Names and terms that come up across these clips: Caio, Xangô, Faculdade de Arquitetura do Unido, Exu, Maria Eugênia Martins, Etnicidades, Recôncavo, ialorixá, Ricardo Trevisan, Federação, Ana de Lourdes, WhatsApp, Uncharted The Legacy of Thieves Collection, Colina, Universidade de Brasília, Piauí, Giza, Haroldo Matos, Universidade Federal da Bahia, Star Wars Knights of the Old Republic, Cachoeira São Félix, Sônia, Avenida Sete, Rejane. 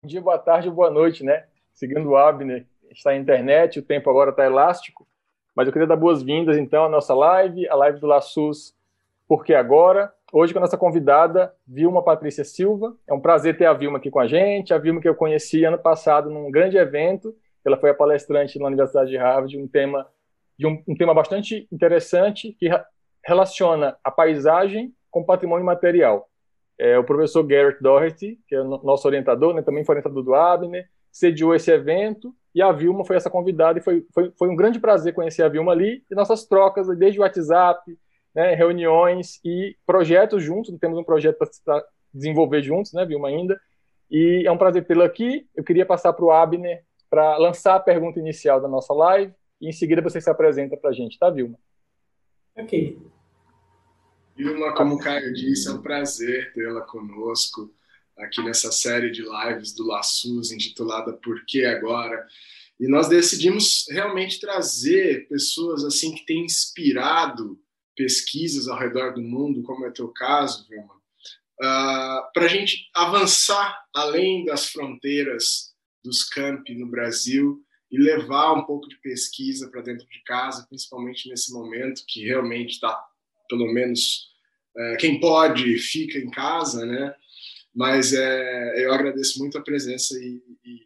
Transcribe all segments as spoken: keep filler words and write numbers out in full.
Bom dia, boa tarde, boa noite, né? Seguindo o Abner, está na internet, o tempo agora está elástico, mas eu queria dar boas-vindas, então, à nossa live, a live do LaSUS, porque agora, hoje com a nossa convidada, Vilma Patrícia Silva. É um prazer ter a Vilma aqui com a gente, a Vilma que eu conheci ano passado num grande evento, ela foi a palestrante na Universidade de Harvard, um tema, de um, um tema bastante interessante, que relaciona a paisagem com patrimônio material. É, o professor Gareth Doherty, que é o nosso orientador, né, também foi orientador do Abner, sediou esse evento, e a Vilma foi essa convidada, e foi, foi, foi um grande prazer conhecer a Vilma ali, e nossas trocas, desde o WhatsApp, né, reuniões e projetos juntos, temos um projeto para desenvolver juntos, né, Vilma, ainda, e é um prazer tê-la aqui. Eu queria passar para o Abner para lançar a pergunta inicial da nossa live, e em seguida você se apresenta para a gente, tá, Vilma? Ok. Vilma, como o Caio disse, é um prazer tê-la conosco aqui nessa série de lives do LaSUS, intitulada Por Que Agora? E nós decidimos realmente trazer pessoas assim que têm inspirado pesquisas ao redor do mundo, como é teu caso, Vilma, uh, para a gente avançar além das fronteiras dos campi no Brasil e levar um pouco de pesquisa para dentro de casa, principalmente nesse momento que realmente está, pelo menos, quem pode fica em casa, né? Mas é, eu agradeço muito a presença e, e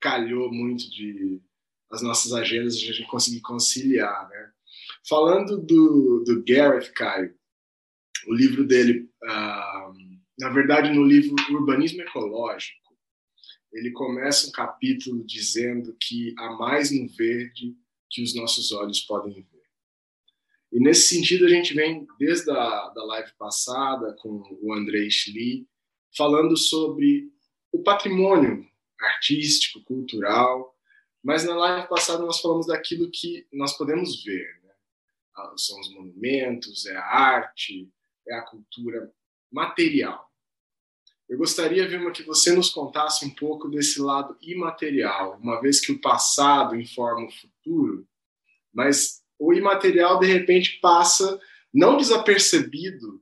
calhou muito de as nossas agendas de a gente conseguir conciliar, né? Falando do, do Gareth, Caio, o livro dele, ah, na verdade, no livro Urbanismo Ecológico, ele começa um capítulo dizendo que há mais no verde que os nossos olhos podem ver. E, nesse sentido, a gente vem, desde a da live passada, com o André Schli, falando sobre o patrimônio artístico, cultural, mas na live passada nós falamos daquilo que nós podemos ver, né? São os monumentos, é a arte, é a cultura material. Eu gostaria, Vilma, que você nos contasse um pouco desse lado imaterial, uma vez que o passado informa o futuro, mas o imaterial, de repente, passa, não desapercebido,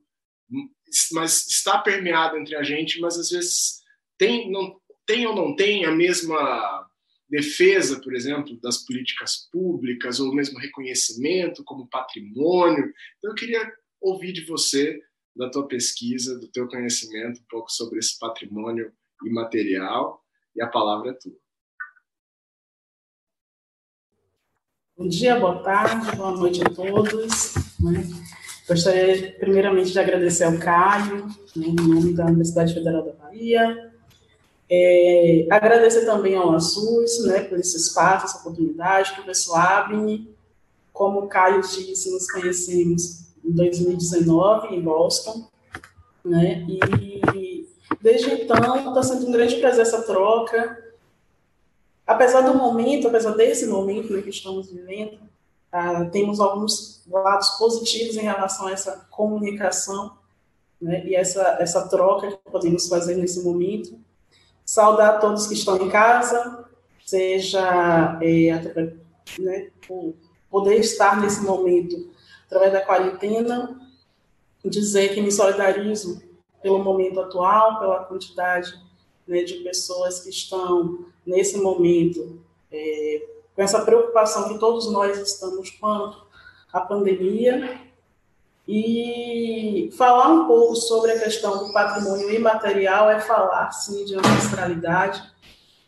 mas está permeado entre a gente, mas às vezes tem, não, tem ou não tem a mesma defesa, por exemplo, das políticas públicas, ou o mesmo reconhecimento como patrimônio. Então, eu queria ouvir de você, da tua pesquisa, do teu conhecimento, um pouco sobre esse patrimônio imaterial, e a palavra é tua. Bom dia, boa tarde, boa noite a todos, né? Gostaria, primeiramente, de agradecer ao Caio, né, em nome da Universidade Federal da Bahia. É, agradecer também ao LaSUS, né, por esse espaço, essa oportunidade, professor Abner. Como o Caio disse, nos conhecemos em dois mil e dezenove, em Boston, né, e desde então está sendo um grande prazer essa troca. Apesar do momento, apesar desse momento, né, que estamos vivendo, ah, temos alguns lados positivos em relação a essa comunicação, né, e essa, essa troca que podemos fazer nesse momento. Saudar a todos que estão em casa, seja é, através, né, poder estar nesse momento através da quarentena, dizer que me solidarizo pelo momento atual, pela quantidade, né, de pessoas que estão nesse momento, é, com essa preocupação que todos nós estamos quanto à pandemia, e falar um pouco sobre a questão do patrimônio imaterial é falar, sim, de ancestralidade.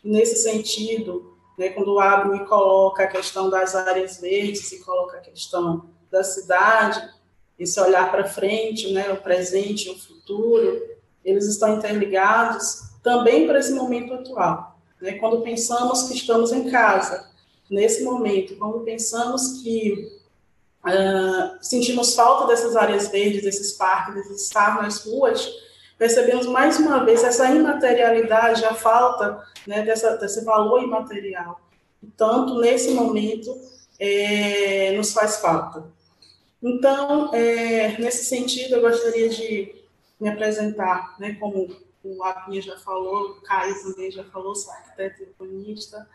Nesse sentido, né, quando o Abner coloca a questão das áreas verdes e coloca a questão da cidade, esse olhar para frente, né, o presente e o futuro, eles estão interligados também para esse momento atual, né? Quando pensamos que estamos em casa, nesse momento, quando pensamos que uh, sentimos falta dessas áreas verdes, desses parques, desses estar nas ruas, percebemos mais uma vez essa imaterialidade, a falta, né, dessa, desse valor imaterial. Tanto nesse momento é, nos faz falta. Então, é, nesse sentido, eu gostaria de me apresentar, né, como o Abner já falou, o Caio também já falou, sou arquiteta e urbanista.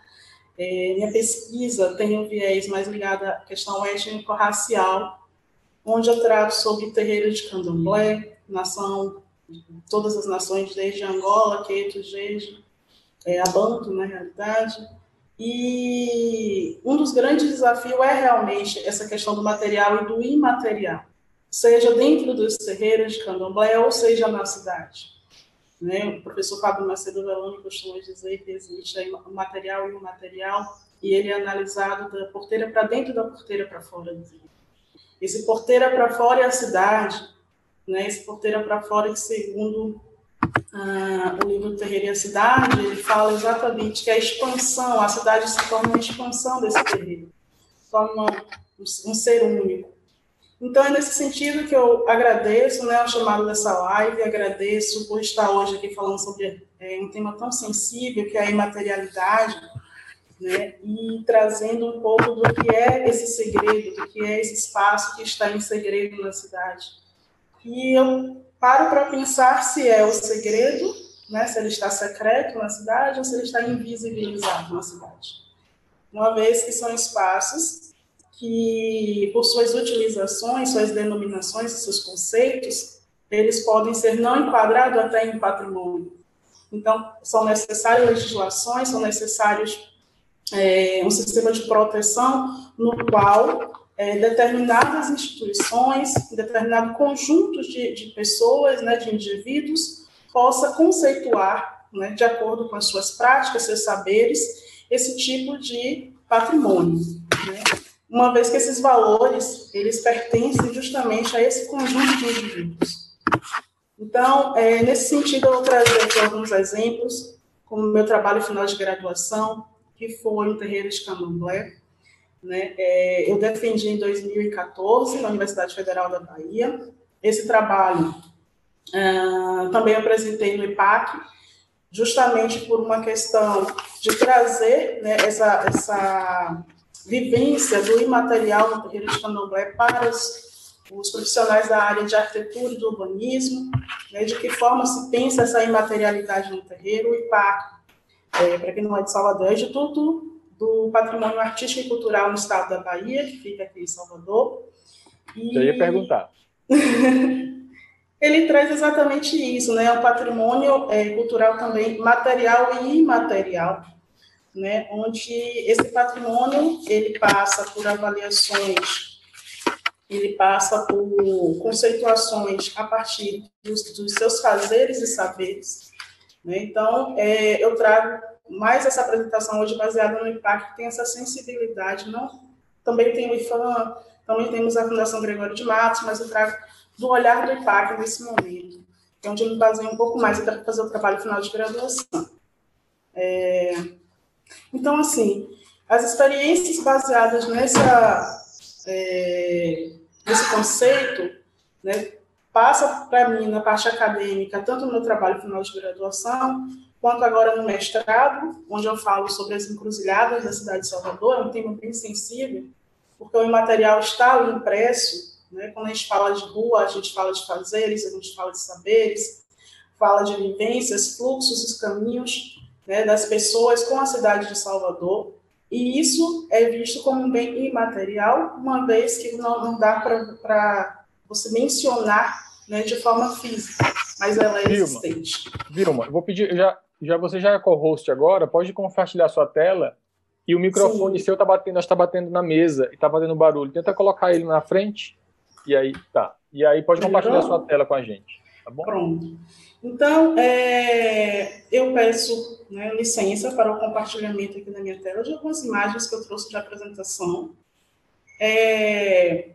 É, minha pesquisa tem um viés mais ligado à questão étnico-racial, onde eu trato sobre terreiro de candomblé, nação, todas as nações, desde Angola, Queto, Jeje, é, abanto na realidade, e um dos grandes desafios é realmente essa questão do material e do imaterial, seja dentro dos terreiros de candomblé ou seja na cidade. Né? O professor Fábio Macedo Veloso costuma dizer que existe o material e o material, e ele é analisado da porteira para dentro, da porteira para fora. Esse porteira para fora é a cidade, né? Esse porteira para fora, que segundo ah, o livro Terreiro e a Cidade, ele fala exatamente que a expansão, a cidade se torna uma expansão desse terreiro, se torna um, um ser único. Então, é nesse sentido que eu agradeço, né, o chamado dessa live, agradeço por estar hoje aqui falando sobre é, um tema tão sensível, que é a imaterialidade, né, e trazendo um pouco do que é esse segredo, do que é esse espaço que está em segredo na cidade. E eu paro para pensar se é o segredo, né, se ele está secreto na cidade ou se ele está invisibilizado na cidade. Uma vez que são espaços que, por suas utilizações, suas denominações, seus conceitos, eles podem ser não enquadrados até em patrimônio. Então, são necessárias legislações, são necessários é, um sistema de proteção no qual é, determinadas instituições, determinado conjunto de, de pessoas, né, de indivíduos, possa conceituar, né, de acordo com as suas práticas, seus saberes, esse tipo de patrimônio, né? Uma vez que esses valores, eles pertencem justamente a esse conjunto de indivíduos. Então, é, nesse sentido, eu vou trazer aqui alguns exemplos, como meu trabalho final de graduação, que foi em terreiro de candomblé, né? É, eu defendi em dois mil e quatorze, na Universidade Federal da Bahia. Esse trabalho ah, também apresentei no I P A C, justamente por uma questão de trazer, né, essa... essa vivência do imaterial no terreiro de candomblé para os, os profissionais da área de arquitetura e do urbanismo, né, de que forma se pensa essa imaterialidade no terreiro. O I P A C, é, para quem não é de Salvador, é o Instituto do Patrimônio Artístico e Cultural no Estado da Bahia, que fica aqui em Salvador. E... Eu ia perguntar. Ele traz exatamente isso, né, um patrimônio é, cultural também, material e imaterial, né, onde esse patrimônio ele passa por avaliações, ele passa por conceituações a partir dos, dos seus fazeres e saberes, né? Então, é, eu trago mais essa apresentação hoje baseada no I P A C, que tem essa sensibilidade, não? Também tem o I F A N, também temos a Fundação Gregório de Matos, mas eu trago do olhar do I P A C nesse momento, que é onde eu me baseio um pouco mais até para fazer o trabalho final de graduação. É... Então, assim, as experiências baseadas nessa, é, nesse conceito, né, passa para mim na parte acadêmica, tanto no meu trabalho final de graduação, quanto agora no mestrado, onde eu falo sobre as encruzilhadas da cidade de Salvador, um tema bem sensível, porque o imaterial está ali impresso, né, quando a gente fala de rua, a gente fala de fazeres, a gente fala de saberes, fala de vivências, fluxos, caminhos, né, das pessoas com a cidade de Salvador, e isso é visto como um bem imaterial, uma vez que não, não dá para você mencionar, né, de forma física, mas ela é Vilma, existente. Vilma, eu vou pedir, já, já, você já é co-host agora, pode compartilhar sua tela, e o microfone Sim. seu está batendo, acho que está batendo na mesa, e está fazendo barulho, tenta colocar ele na frente, e aí tá. E aí pode compartilhar então, sua tela com a gente, tá bom? Pronto. Então, é, eu peço, né, licença para o compartilhamento aqui na minha tela de algumas imagens que eu trouxe de apresentação. É,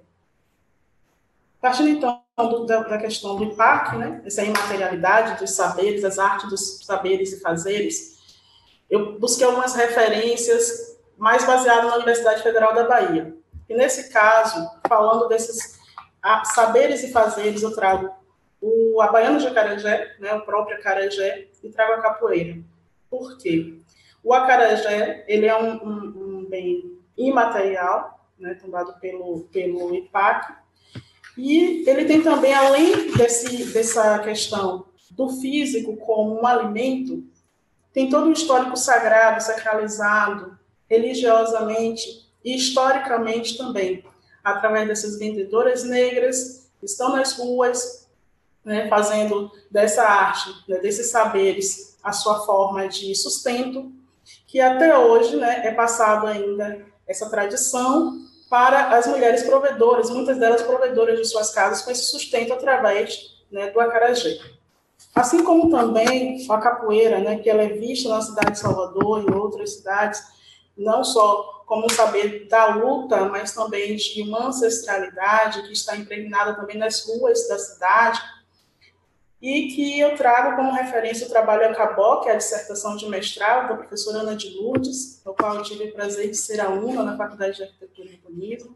partindo, então, do, da, da questão do I P A C, né, essa imaterialidade dos saberes, das artes dos saberes e fazeres, eu busquei algumas referências mais baseadas na Universidade Federal da Bahia. E, nesse caso, falando desses a, saberes e fazeres, eu trago o a baiana de acarajé, né, o próprio acarajé, e trago a capoeira. Por quê? O acarajé, ele é um, um, um bem imaterial, né, tombado pelo, pelo I P A C, e ele tem também, além desse, dessa questão do físico como um alimento, tem todo um histórico sagrado, sacralizado, religiosamente e historicamente também, através dessas vendedoras negras que estão nas ruas, né, fazendo dessa arte, né, desses saberes, a sua forma de sustento, que até hoje, né, é passado ainda essa tradição para as mulheres provedoras, muitas delas provedoras de suas casas, com esse sustento através, né, do acarajé. Assim como também a capoeira, né, que ela é vista na cidade de Salvador e outras cidades, não só como um saber da luta, mas também de uma ancestralidade que está impregnada também nas ruas da cidade, e que eu trago como referência o trabalho Acabó, que é a dissertação de mestrado da professora Ana de Lourdes, no qual eu tive o prazer de ser aluna na Faculdade de Arquitetura do Unido,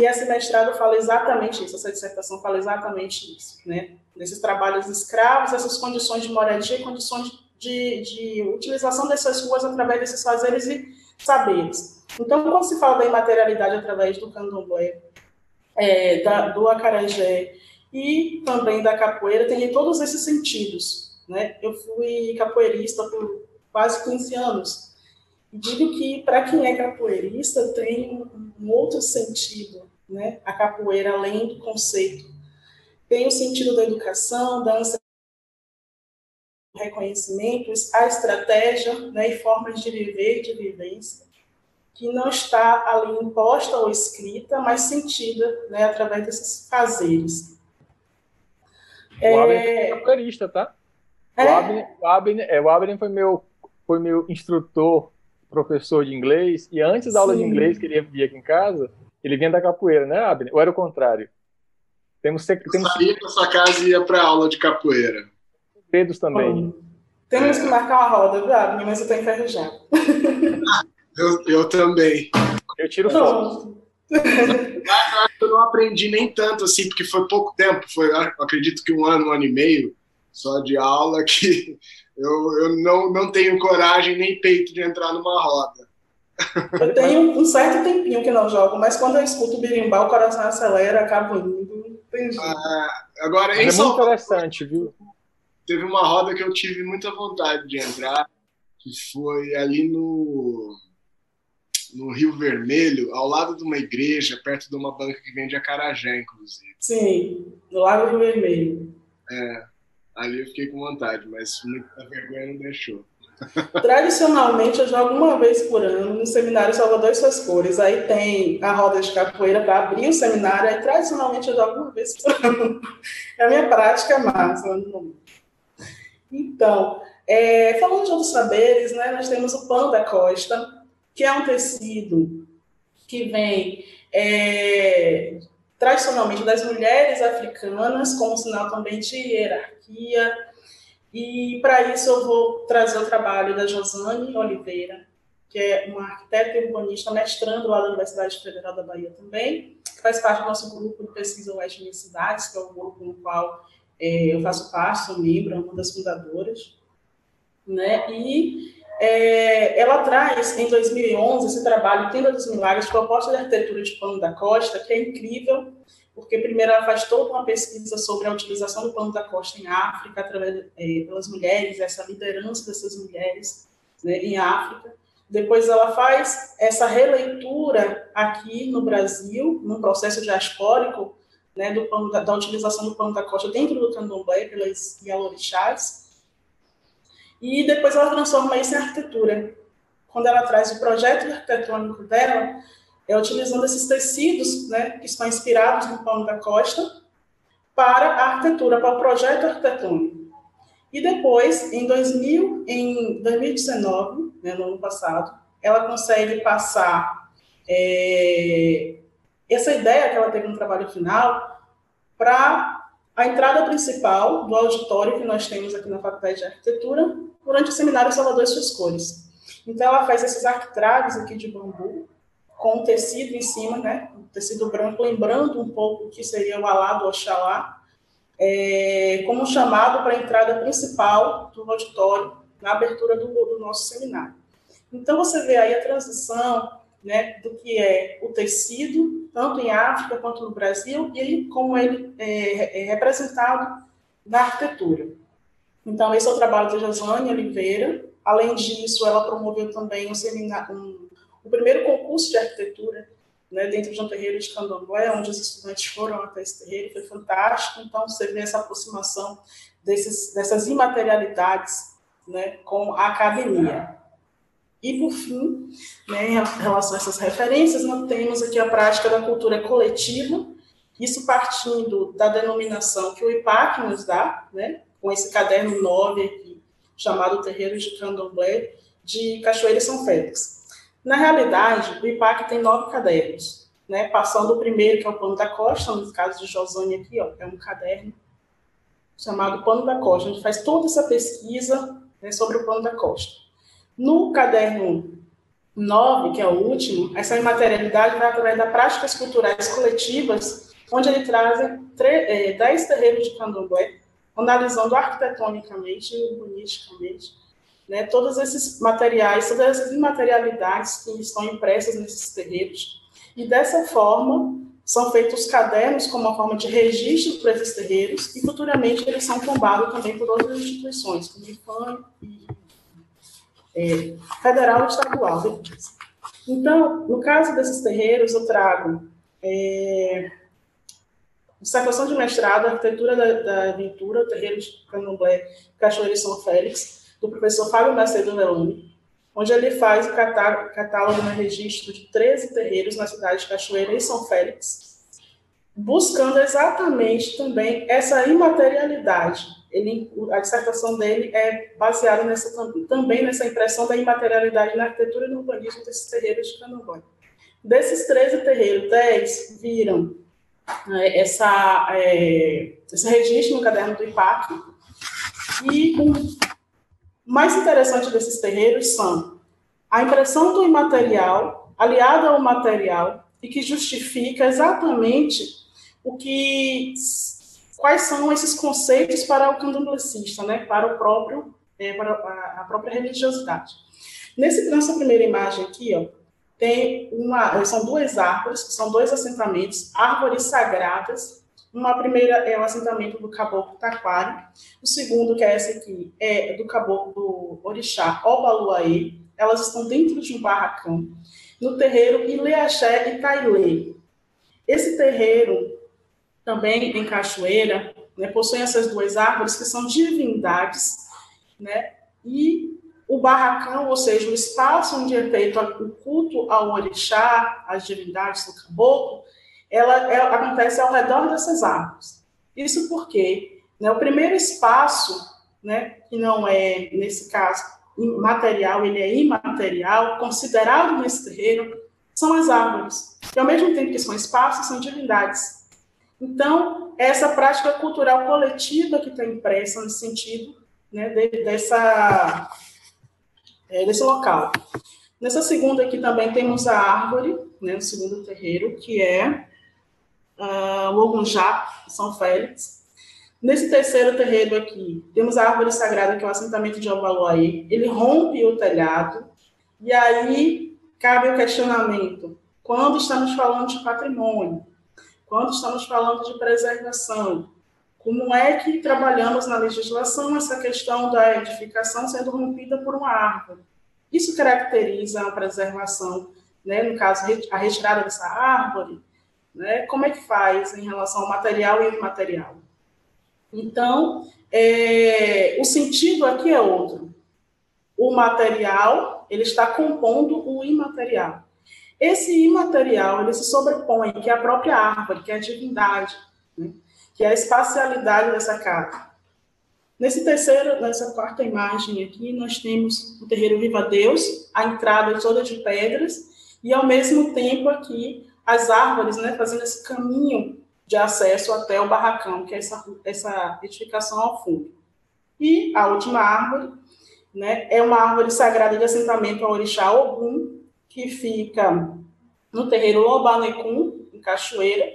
e esse mestrado fala exatamente isso, essa dissertação fala exatamente isso, né? Desses trabalhos escravos, essas condições de moradia, condições de, de utilização dessas ruas através desses fazeres e saberes. Então, quando se fala da imaterialidade através do candomblé, é, da, do acarajé, e também da capoeira, tem todos esses sentidos, né? Eu fui capoeirista por quase quinze anos. E digo que, para quem é capoeirista, tem um outro sentido, né? A capoeira, além do conceito, tem o sentido da educação, da reconhecimentos, a estratégia, né, e formas de viver e de vivência, que não está ali imposta ou escrita, mas sentida, né, através desses fazeres. O Abner é capoeirista, tá? É. O, Abner, o, Abner, é, o Abner foi meu foi meu instrutor, professor de inglês, e antes da aula, sim, de inglês que ele via aqui em casa, ele vinha da capoeira, né, Abner? Ou era o contrário? Temos, temos... Eu saía da sua casa e ia para aula de capoeira. Pedros também. Bom, temos que marcar uma roda, viu, Abner? Mas eu tô enferrujado. eu, eu também. Eu tiro foto. Eu não aprendi nem tanto assim, porque foi pouco tempo, foi, acredito que um ano, um ano e meio só de aula, que eu, eu não, não tenho coragem nem peito de entrar numa roda. Eu tenho um certo tempinho que não jogo, mas quando eu escuto o berimbau, o coração acelera, acabo indo. Ah, agora, mas em é São muito interessante, viu? Teve uma roda que eu tive muita vontade de entrar, que foi ali no... no Rio Vermelho, ao lado de uma igreja, perto de uma banca que vende acarajé, inclusive. Sim, do Largo Rio Vermelho. É, ali eu fiquei com vontade, mas muita vergonha não deixou. Tradicionalmente, eu jogo uma vez por ano no Seminário Salvador e Suas Cores. Aí tem a roda de capoeira para abrir o seminário, aí tradicionalmente eu jogo uma vez por ano. É a minha prática máxima. Então, é, falando de outros saberes, né, nós temos o pano da costa, que é um tecido que vem é, tradicionalmente das mulheres africanas, como sinal também de hierarquia. E, para isso, eu vou trazer o trabalho da Josane Oliveira, que é uma arquiteta e urbanista mestrando lá da Universidade Federal da Bahia também, que faz parte do nosso grupo de pesquisa Oeste em Cidades, que é o grupo no qual é, eu faço parte, sou membro, uma das fundadoras, né? E... É, ela traz, em dois mil e onze, esse trabalho Tenda dos Milagres, proposta de arquitetura de pano da costa, que é incrível, porque primeiro ela faz toda uma pesquisa sobre a utilização do pano da costa em África, através, é, pelas mulheres, essa liderança dessas mulheres, né, em África. Depois ela faz essa releitura aqui no Brasil, num processo diaspórico, né, do pano da, da utilização do pano da costa dentro do candomblé, pelas ialorixás. E depois ela transforma isso em arquitetura. Quando ela traz o projeto arquitetônico dela, é utilizando esses tecidos, né, que estão inspirados no pano da costa, para a arquitetura, para o projeto arquitetônico. E depois, em, dois mil, em dois mil e dezenove, né, no ano passado, ela consegue passar é, essa ideia que ela teve no trabalho final para a entrada principal do auditório que nós temos aqui na Faculdade de Arquitetura, durante o seminário Salvador e Suas Cores. Então, ela faz esses arquitraves aqui de bambu, com o tecido em cima, né? Um tecido branco, lembrando um pouco o que seria o alá do Oxalá, é, como um chamado para a entrada principal do auditório, na abertura do, do nosso seminário. Então, você vê aí a transição, né, do que é o tecido, tanto em África quanto no Brasil, e como ele é, é representado na arquitetura. Então, esse é o trabalho da Josane Oliveira. Além disso, ela promoveu também um seminário, um, o primeiro concurso de arquitetura né, dentro de um terreiro de candomblé, onde os estudantes foram até esse terreiro, foi fantástico. Então, você vê essa aproximação desses, dessas imaterialidades, né, com a academia. E, por fim, né, em relação a essas referências, nós temos aqui a prática da cultura coletiva, isso partindo da denominação que o I P A C nos dá, né, com esse caderno nove aqui, chamado Terreiros de Candomblé, de Cachoeira e São Félix. Na realidade, o I P A C tem nove cadernos, né, passando o primeiro, que é o Pano da Costa, no caso de Josane aqui, ó, é um caderno chamado Pano da Costa, a gente faz toda essa pesquisa, né, sobre o Pano da Costa. No caderno nove, que é o último, essa imaterialidade vai através das práticas culturais coletivas, onde ele traz dez terreiros de candomblé, analisando arquitetonicamente e urbanisticamente, né, todos esses materiais, todas essas imaterialidades que estão impressas nesses terreiros. E dessa forma, são feitos cadernos como uma forma de registro para esses terreiros, e futuramente eles são tombados também por outras instituições, como IFAN e é, federal e estadual. Depois. Então, no caso desses terreiros, eu trago... É, dissertação de mestrado, Arquitetura da, da Aventura, Terreiro de Candomblé, Cachoeira e São Félix, do professor Fábio Macedo Veloso, onde ele faz o catálogo, catálogo no registro de treze terreiros na cidade de Cachoeira e São Félix, buscando exatamente também essa imaterialidade. Ele, a dissertação dele é baseada nessa, também nessa impressão da imaterialidade na arquitetura e no urbanismo desses terreiros de candomblé. Desses treze terreiros, dez viram Essa, é, esse registro no caderno do I P A C. E o mais interessante desses terreiros são a impressão do imaterial, aliada ao material, e que justifica exatamente o que, quais são esses conceitos para o candomblessista, né, para, o próprio, é, para a própria religiosidade. Nesse, nessa primeira imagem aqui, ó, tem uma, são duas árvores, são dois assentamentos, árvores sagradas. Uma primeira é o assentamento do caboclo Taquari, o segundo, que é esse aqui, é do caboclo do orixá Obaluaê. Elas estão dentro de um barracão, no terreiro Ileaxé e Tailê. Esse terreiro, também em Cachoeira, né, possui essas duas árvores que são divindades, né, e o barracão, ou seja, o espaço onde é feito o culto ao orixá, às divindades do caboclo, ela, ela acontece ao redor dessas árvores. Isso porque, né, o primeiro espaço, né, que não é, nesse caso, material, ele é imaterial, considerado nesse terreiro, são as árvores. E, ao mesmo tempo que são espaços, são divindades. Então, essa prática cultural coletiva que está impressa nesse sentido, né, dessa... É, desse local. Nessa segunda aqui também temos a árvore, né, no segundo terreiro, que é uh, o Ogunjá, São Félix. Nesse terceiro terreiro aqui, temos a árvore sagrada, que é o assentamento de Obaluaê. Ele rompe o telhado, e aí cabe o questionamento. Quando estamos falando de patrimônio? Quando estamos falando de preservação? Como é que trabalhamos na legislação essa questão da edificação sendo rompida por uma árvore? Isso caracteriza a preservação, né? No caso, a retirada dessa árvore, né? Como é que faz em relação ao material e imaterial? Então, é, o sentido aqui é outro. O material, ele está compondo o imaterial. Esse imaterial, ele se sobrepõe, que é a própria árvore, que é a divindade, né? Que é a espacialidade dessa casa. Nesse terceiro, nessa quarta imagem aqui, nós temos o terreiro Viva Deus, a entrada toda de pedras, e ao mesmo tempo aqui as árvores, né, fazendo esse caminho de acesso até o barracão, que é essa, essa edificação ao fundo. E a última árvore, né, é uma árvore sagrada de assentamento ao orixá Ogum, que fica no terreiro Lobanecum, em Cachoeira.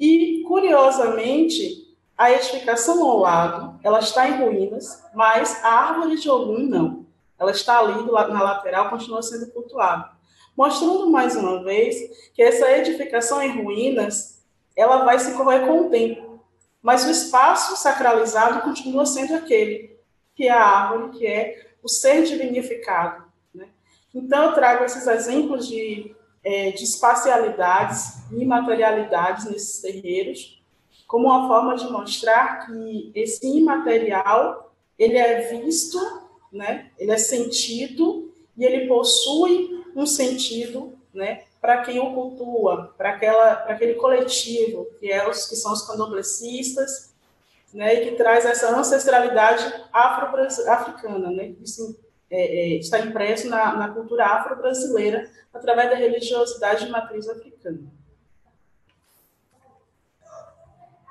E, curiosamente, a edificação ao lado, ela está em ruínas, mas a árvore de Ogum não. Ela está ali na lateral, continua sendo cultuada. Mostrando mais uma vez que essa edificação em ruínas, ela vai se correr com o tempo. Mas o espaço sacralizado continua sendo aquele, que é a árvore, que é o ser divinificado, né? Então, eu trago esses exemplos de é, de espacialidades e materialidades nesses terreiros, como uma forma de mostrar que esse imaterial, ele é visto, né, ele é sentido e ele possui um sentido, né, para quem o cultua, para aquela, para aquele coletivo, que, é os, que são os candomblecistas, né, e que traz essa ancestralidade afro-africana, né, que sim, é, é, está impresso na, na cultura afro-brasileira através da religiosidade de matriz africana.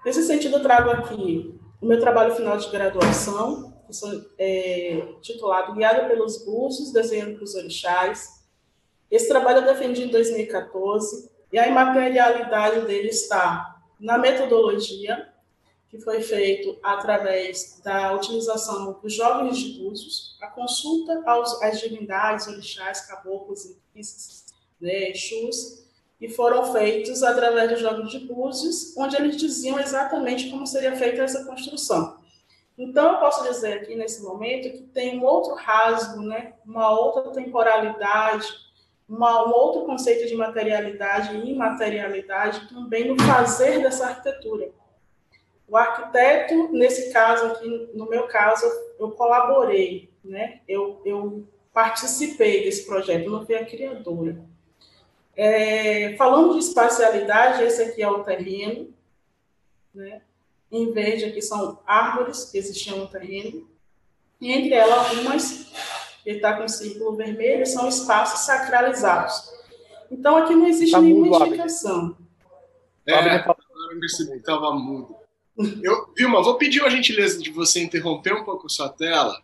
Nesse sentido, eu trago aqui o meu trabalho final de graduação, que são, é, titulado Guiada pelos Búzios, Desenhando para os Orixás. Esse trabalho eu defendi em dois mil e quatorze, e a imaterialidade dele está na metodologia, que foi feito através da utilização dos jovens de Búzios, a consulta aos, às divindades, orixás, caboclos, inquis, né, exus, e foram feitos através dos jovens de Búzios, onde eles diziam exatamente como seria feita essa construção. Então, eu posso dizer aqui, nesse momento, que tem um outro rasgo, né, uma outra temporalidade, uma, um outro conceito de materialidade e imaterialidade também no fazer dessa arquitetura. O arquiteto, nesse caso aqui, no meu caso, eu colaborei, né? eu, eu participei desse projeto, eu não fui a criadora. É, falando de espacialidade, esse aqui é o terreno, né? Em verde aqui são árvores que existiam no terreno, e entre elas algumas, ele está com um círculo vermelho, são espaços sacralizados. Então aqui não existe tá nenhuma mudo, indicação. É, agora eu percebi que estava mudo. Eu, Vilma, vou pedir a gentileza de você interromper um pouco sua tela,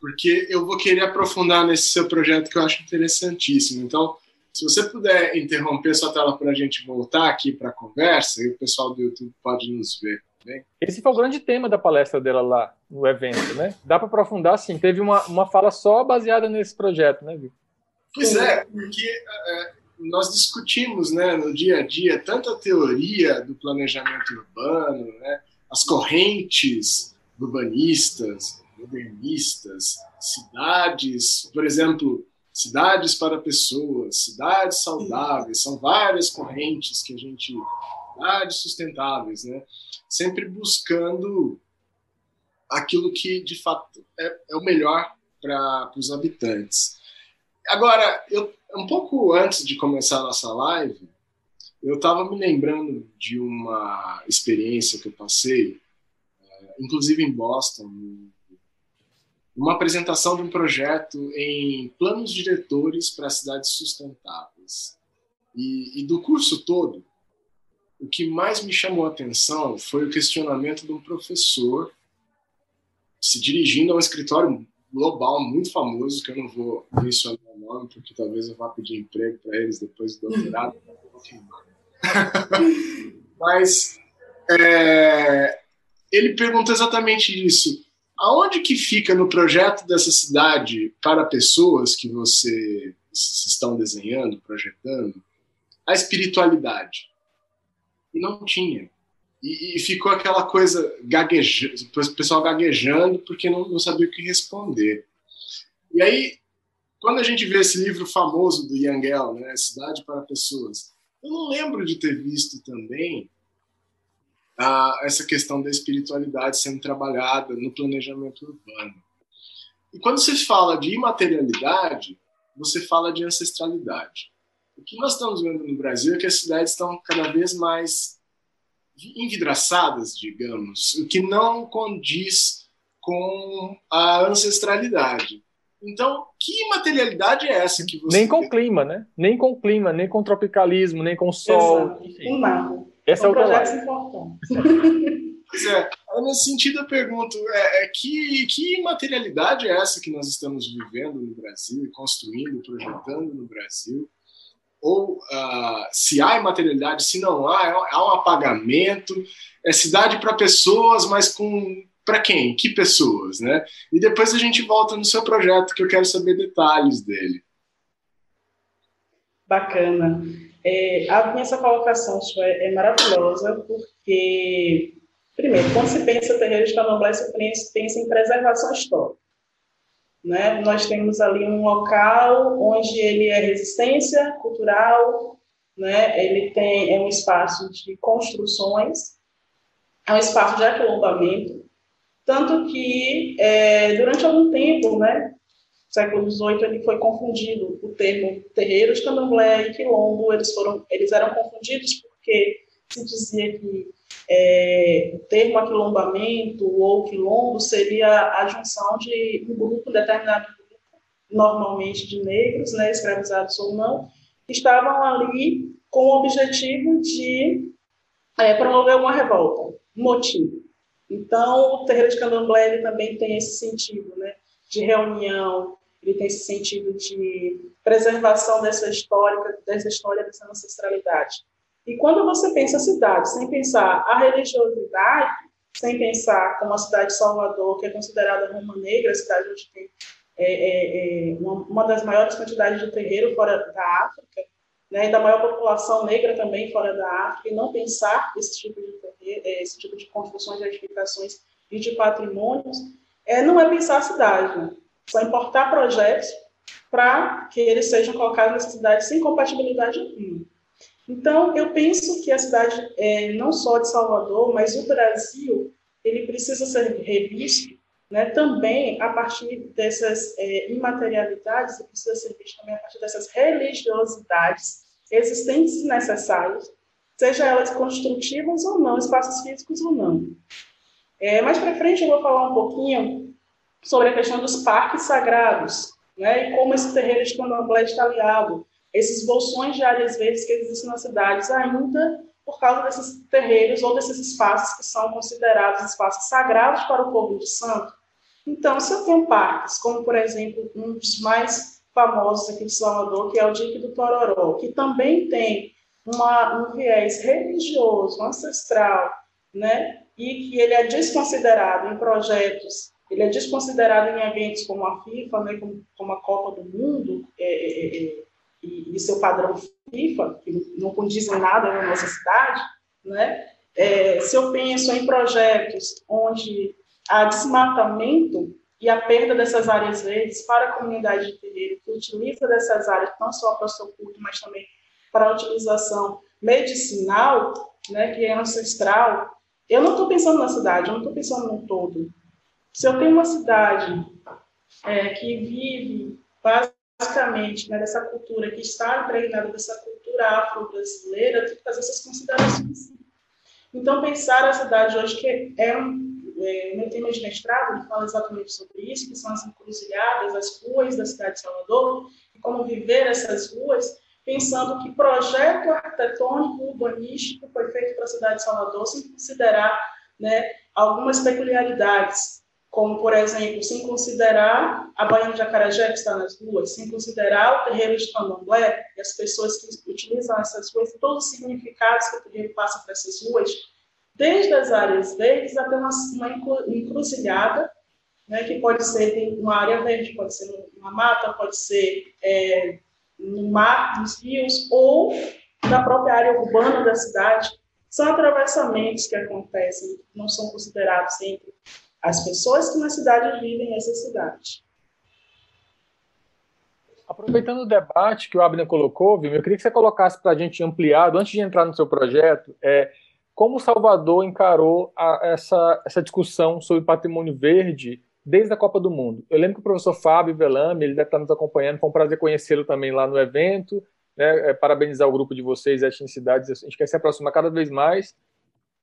porque eu vou querer aprofundar nesse seu projeto que eu acho interessantíssimo. Então, se você puder interromper sua tela para a gente voltar aqui para a conversa, e o pessoal do YouTube pode nos ver também. Esse foi o grande tema da palestra dela lá no evento, né? Dá para aprofundar, sim. Teve uma, uma fala só baseada nesse projeto, né, Vilma? Pois é, porque... É, nós discutimos, né, no dia a dia tanto a teoria do planejamento urbano, né, as correntes urbanistas, modernistas, cidades, por exemplo, cidades para pessoas, cidades saudáveis, são várias correntes que a gente... Cidades sustentáveis, né, sempre buscando aquilo que, de fato, é, é o melhor para os habitantes. Agora, eu... Um pouco antes de começar a nossa live, eu estava me lembrando de uma experiência que eu passei, inclusive em Boston, uma apresentação de um projeto em planos diretores para cidades sustentáveis. E, e do curso todo, o que mais me chamou a atenção foi o questionamento de um professor se dirigindo a um escritório global, muito famoso, que eu não vou mencionar o nome, porque talvez eu vá pedir emprego para eles depois do doutorado. Mas é, ele pergunta exatamente isso. Aonde que fica no projeto dessa cidade para pessoas que vocês estão desenhando, projetando, a espiritualidade? E não tinha. E ficou aquela coisa, gagueja, o pessoal gaguejando porque não, não sabia o que responder. E aí, quando a gente vê esse livro famoso do Yangel, né, Cidade para Pessoas, eu não lembro de ter visto também ah, essa questão da espiritualidade sendo trabalhada no planejamento urbano. E quando se fala de imaterialidade, você fala de ancestralidade. O que nós estamos vendo no Brasil é que as cidades estão cada vez mais... envidraçadas, digamos, o que não condiz com a ancestralidade. Então, que materialidade é essa que você... Nem com o clima, né? Nem com o clima, nem com o tropicalismo, nem com o sol. Exato. Mar. Essa é outra live. Pois é, nesse sentido eu pergunto, é, é, que, que materialidade é essa que nós estamos vivendo no Brasil, construindo, projetando no Brasil? Ou uh, se há imaterialidade, se não há, há um apagamento, é cidade para pessoas, mas com para quem? Que pessoas, né? E depois a gente volta no seu projeto, que eu quero saber detalhes dele. Bacana. É, a minha colocação sua é maravilhosa, porque, primeiro, quando se pensa em terreiros candomblés, se pensa em preservação histórica. né? Nós temos ali um local onde ele é resistência cultural, né? Ele tem, é um espaço de construções, é um espaço de aquilombamento, tanto que é, durante algum tempo, né, século dezoito, ele foi confundido, o termo terreiros, candomblé e quilombo, eles, foram, eles eram confundidos porque se dizia que é, o termo aquilombamento ou quilombo seria a junção de um grupo, um determinado grupo, normalmente de negros, né, escravizados ou não, que estavam ali com o objetivo de é, promover uma revolta, um motim. Então, o terreiro de candomblé ele também tem esse sentido, né, de reunião, ele tem esse sentido de preservação dessa história, dessa história, dessa ancestralidade. E quando você pensa a cidade, sem pensar a religiosidade, sem pensar como a cidade de Salvador, que é considerada Roma Negra, a cidade onde tem é, é, é, uma, uma das maiores quantidades de terreiro fora da África, né, e da maior população negra também fora da África, e não pensar esse tipo de, terreiro, esse tipo de construções, de edificações e de patrimônios, é, não é pensar a cidade, né? Só importar projetos para que eles sejam colocados nessa cidade sem compatibilidade nenhuma. Então, eu penso que a cidade, é, não só de Salvador, mas o Brasil, ele precisa ser revisto, né, também a partir dessas é, imaterialidades, ele precisa ser visto também a partir dessas religiosidades existentes e necessárias, seja elas construtivas ou não, espaços físicos ou não. É, mais para frente, eu vou falar um pouquinho sobre a questão dos parques sagrados, né, e como esse terreiro de candomblé está aliado esses bolsões de áreas verdes que existem nas cidades ainda por causa desses terreiros ou desses espaços que são considerados espaços sagrados para o povo de santo. Então, se eu tenho parques, como, por exemplo, um dos mais famosos aqui de Salvador, que é o Dique do Tororó, que também tem uma, um viés religioso, ancestral, né? E que ele é desconsiderado em projetos, ele é desconsiderado em eventos como a FIFA, né? como, como a Copa do Mundo, é, é, é, e seu padrão FIFA, que não condizem nada na nossa cidade, né? É, se eu penso em projetos onde há desmatamento e a perda dessas áreas verdes para a comunidade de terreiro, que utiliza dessas áreas não só para o seu culto, mas também para a utilização medicinal, né, que é ancestral, eu não estou pensando na cidade, eu não estou pensando no todo. Se eu tenho uma cidade é, que vive basicamente basicamente, né, dessa cultura, que está impregnada dessa cultura afro-brasileira, tem que fazer essas considerações. Então, pensar a cidade hoje, que é um, é, meu tema de mestrado, ele fala exatamente sobre isso, que são as encruzilhadas, as ruas da cidade de Salvador, e como viver essas ruas, pensando que projeto arquitetônico, urbanístico, foi feito para a cidade de Salvador, sem considerar, né, algumas peculiaridades, como, por exemplo, sem considerar a Baiana de Acarajé que está nas ruas, sem considerar o terreiro de candomblé e as pessoas que utilizam essas ruas, todos os significados que o terreiro passa para essas ruas, desde as áreas verdes até uma, uma encruzilhada, né, que pode ser em uma área verde, pode ser numa mata, pode ser é, no mar, nos rios, ou na própria área urbana da cidade. São atravessamentos que acontecem, não são considerados sempre as pessoas que na cidade vivem nessa cidade. Aproveitando o debate que o Abner colocou, Vilma, eu queria que você colocasse para a gente ampliado, antes de entrar no seu projeto, é, como Salvador encarou a, essa, essa discussão sobre patrimônio verde desde a Copa do Mundo. Eu lembro que o professor Fábio Veloso, ele deve estar nos acompanhando, foi um prazer conhecê-lo também lá no evento, né, é, parabenizar o grupo de vocês, as entidades, a gente quer se aproximar cada vez mais.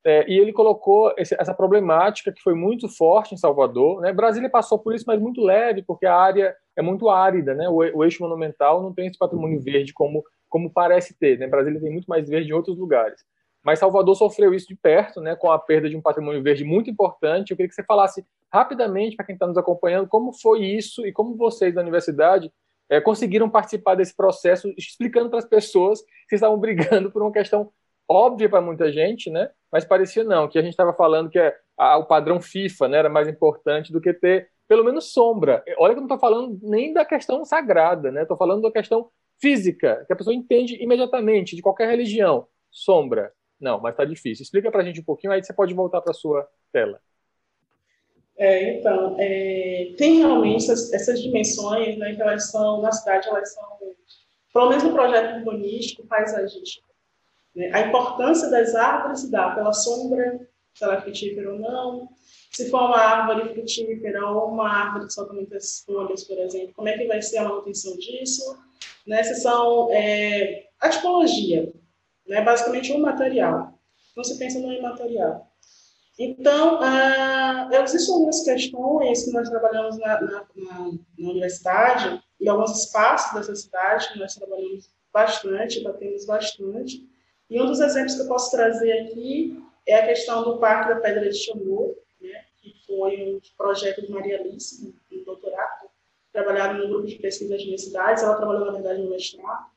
É, e ele colocou esse, essa problemática que foi muito forte em Salvador, né? Brasília passou por isso, mas muito leve, porque a área é muito árida, né? o, o eixo monumental não tem esse patrimônio verde como, como parece ter, né? Brasília tem muito mais verde em outros lugares, mas Salvador sofreu isso de perto, né? Com a perda de um patrimônio verde muito importante. Eu queria que você falasse rapidamente, para quem está nos acompanhando, como foi isso e como vocês da universidade é, conseguiram participar desse processo, explicando para as pessoas que estavam brigando por uma questão óbvia para muita gente, né? Mas parecia não, que a gente estava falando que é, a, o padrão FIFA, né, era mais importante do que ter, pelo menos, sombra. Olha que eu não estou falando nem da questão sagrada, né? Estou falando da questão física, que a pessoa entende imediatamente, de qualquer religião. Sombra. Não, mas está difícil. Explica para a gente um pouquinho, aí você pode voltar para a sua tela. É, então, é, tem realmente essas, essas dimensões, né, que elas são, na cidade, elas são, pelo menos no projeto urbanístico, paisagístico, né? A importância das árvores se dá pela sombra, se ela é frutífera ou não, se for uma árvore frutífera ou uma árvore que só tem muitas folhas, por exemplo, como é que vai ser a manutenção disso, né? Essas são é, a tipologia, né? Basicamente um material, não se pensa no imaterial. Então, ah, existem algumas questões que nós trabalhamos na, na, na, na universidade e alguns espaços dessa cidade que nós trabalhamos bastante, batemos bastante. E um dos exemplos que eu posso trazer aqui é a questão do Parque da Pedra de Xangô, né, que foi um projeto de Maria Alice, um doutorado, trabalhado no grupo de pesquisa de universidades, ela trabalhou, na verdade, no mestrado,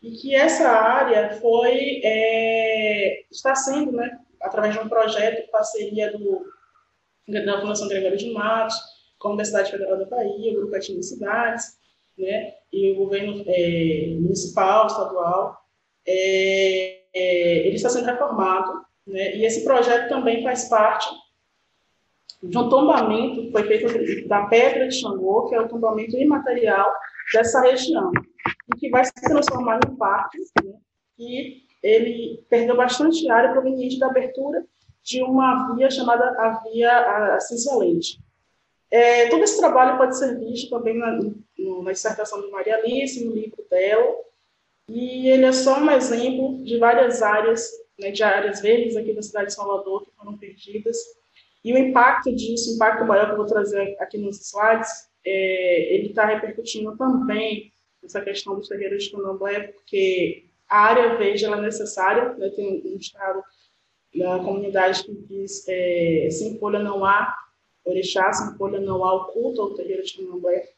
e que essa área foi, é, está sendo, né, através de um projeto, parceria do, da Fundação Gregório de Matos, com a Universidade Federal da Bahia, o Grupo Ativo de Cidades, né, e o governo é, municipal, estadual, é, é, ele está sendo reformado, né, e esse projeto também faz parte de um tombamento que foi feito da Pedra de Xangô, que é o tombamento imaterial dessa região, e que vai se transformar em parque, né, e ele perdeu bastante área proveniente da abertura de uma via chamada a Via Assisalente. É, todo esse trabalho pode ser visto também na, na dissertação de Maria Alice, no livro dela, e ele é só um exemplo de várias áreas, né, de áreas verdes aqui da cidade de Salvador que foram perdidas, e o impacto disso, o impacto maior que eu vou trazer aqui nos slides, é, ele está repercutindo também nessa questão dos terreiros de candomblé, porque a área verde ela é necessária, né? Tem um estado da comunidade que diz é, sem folha não há orixá, sem folha não há o culto ao terreiro de candomblé.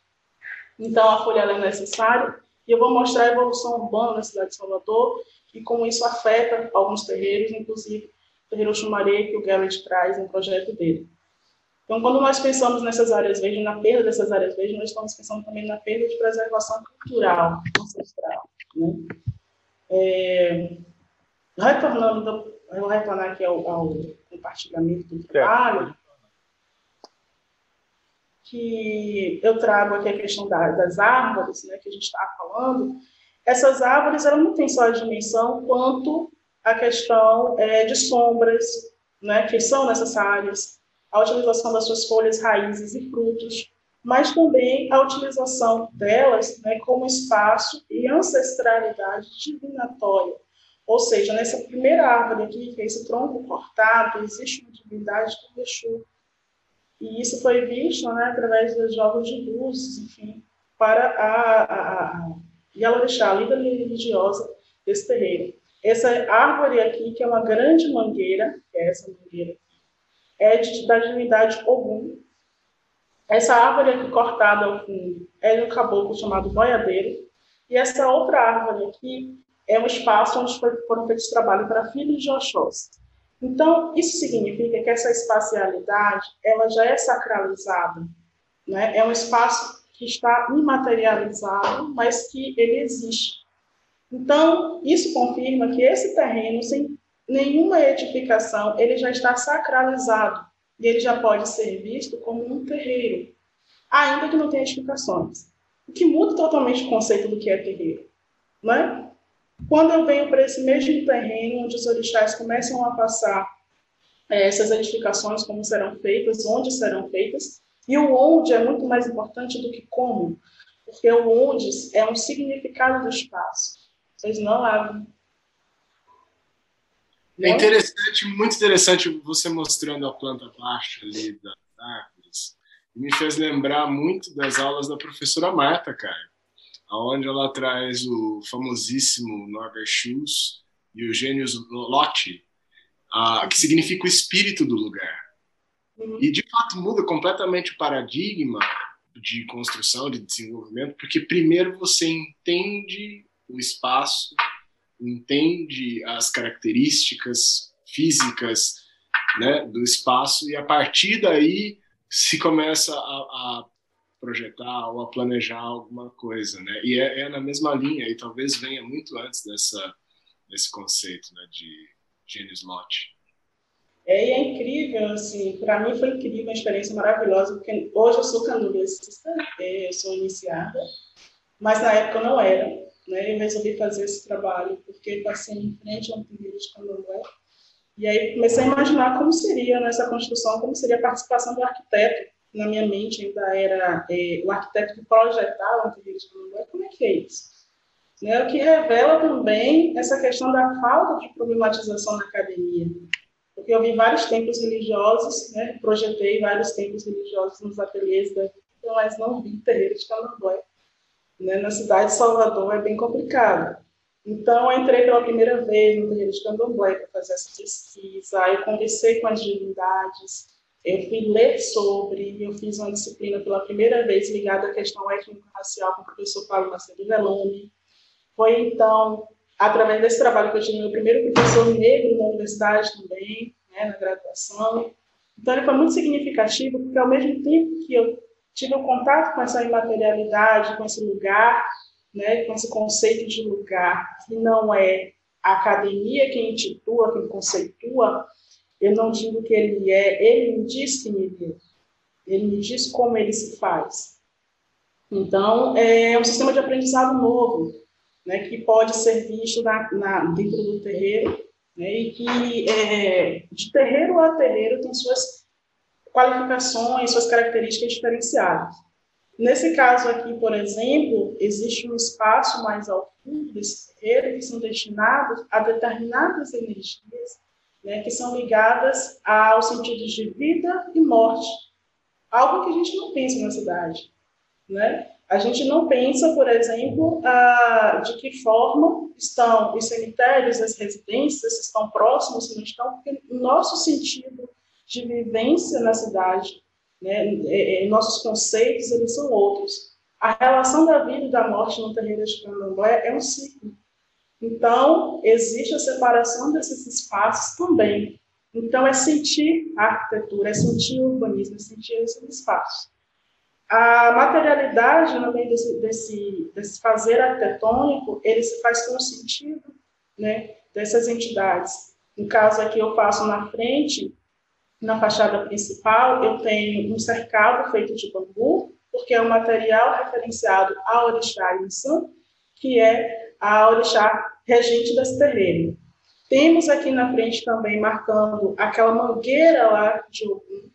Então, a folha ela é necessária, e eu vou mostrar a evolução urbana na cidade de Salvador e como isso afeta alguns terreiros, inclusive o terreiro Xumaré, que o Gareth traz no projeto dele. Então, quando nós pensamos nessas áreas verdes, na perda dessas áreas verdes, nós estamos pensando também na perda de preservação cultural, ancestral, né? É, retornando, eu vou retornar aqui ao, ao compartilhamento do trabalho, que eu trago aqui a questão da, das árvores, né, que a gente estava falando. Essas árvores elas não têm só a dimensão quanto a questão é, de sombras, né, que são necessárias, a utilização das suas folhas, raízes e frutos, mas também a utilização delas, né, como espaço e ancestralidade divinatória. Ou seja, nessa primeira árvore aqui, que é esse tronco cortado, existe uma divindade do Exu. E isso foi visto, né, através dos jogos de luzes, enfim, para a, a, a Yalorixá, a líder religiosa desse terreiro. Essa árvore aqui, que é uma grande mangueira, que é essa mangueira aqui, é de, da divindade Ogum. Essa árvore aqui cortada ao fundo é de um caboclo chamado boiadeiro, e essa outra árvore aqui é um espaço onde foram feitos trabalho para filhos de Oxóssi. Então, isso significa que essa espacialidade ela já é sacralizada, né? É um espaço que está imaterializado, mas que ele existe. Então, isso confirma que esse terreno, sem nenhuma edificação, ele já está sacralizado, e ele já pode ser visto como um terreiro, ainda que não tenha edificações, o que muda totalmente o conceito do que é terreiro, né? Quando eu venho para esse mesmo terreno, onde os orixás começam a passar é, essas edificações, como serão feitas, onde serão feitas, e o onde é muito mais importante do que como, porque o onde é um significado do espaço. Vocês não abrem. É interessante, muito interessante você mostrando a planta baixa ali das árvores. Me fez lembrar muito das aulas da professora Marta, Caio, onde ela traz o famosíssimo Norbert Schultz e o Gênius Lotti, uh, que significa o espírito do lugar. Uhum. E, de fato, muda completamente o paradigma de construção, de desenvolvimento, porque primeiro você entende o espaço, entende as características físicas, né, do espaço, e a partir daí se começa a, a projetar ou a planejar alguma coisa, né? E é, é na mesma linha, e talvez venha muito antes dessa, desse conceito, né, de Gênius Lotti. É, e é incrível, assim, para mim foi incrível, uma experiência maravilhosa, porque hoje eu sou candulecista, eu sou iniciada, mas na época eu não era, né? Eu resolvi fazer esse trabalho, porque passei em frente a um terreiro de candomblé, e aí comecei a imaginar como seria nessa construção, como seria a participação do arquiteto. Na minha mente ainda era é, o arquiteto que projetava um terreiro de candomblé, como é que é isso? Né? O que revela também essa questão da falta de problematização na academia, porque eu vi vários templos religiosos, né? Projetei vários templos religiosos nos ateliês da vida, mas não vi terreiro de candomblé. Né? Na cidade de Salvador é bem complicado. Então, eu entrei pela primeira vez no terreiro de candomblé para fazer essa pesquisa, eu conversei com as divindades, eu fui ler sobre, eu fiz uma disciplina pela primeira vez ligada à questão étnico-racial com o professor Fábio Macedo Veloso. Foi, então, através desse trabalho que eu tive meu primeiro professor negro na universidade também, né, na graduação. Então, ele foi muito significativo, porque ao mesmo tempo que eu tive um contato com essa imaterialidade, com esse lugar, né, com esse conceito de lugar, que não é a academia quem intitula, quem conceitua, eu não digo que ele é, ele me diz quem ele é, ele me diz como ele se faz. Então, é um sistema de aprendizado novo, né, que pode ser visto na, na, dentro do terreiro, né, e que é, de terreiro a terreiro tem suas qualificações, suas características diferenciadas. Nesse caso aqui, por exemplo, existe um espaço mais ao fundo desse terreiro que são destinados a determinadas energias, né, que são ligadas aos sentidos de vida e morte, algo que a gente não pensa na cidade, né? A gente não pensa, por exemplo, a, de que forma estão os cemitérios, as residências, se estão próximos, se não estão, porque o nosso sentido de vivência na cidade, né, é, é, nossos conceitos, eles são outros. A relação da vida e da morte no terreiro de candomblé é um ciclo. Então, existe a separação desses espaços também. Então, é sentir a arquitetura, é sentir o urbanismo, é sentir esses espaços. A materialidade, no meio desse, desse, desse fazer arquitetônico, ele se faz com o sentido, né, dessas entidades. No caso aqui, eu faço na frente, na fachada principal, eu tenho um cercado feito de bambu, porque é um material referenciado à orixá Insan, que é a orixá regente desse terreiro. Temos aqui na frente também, marcando aquela mangueira lá de Ogum,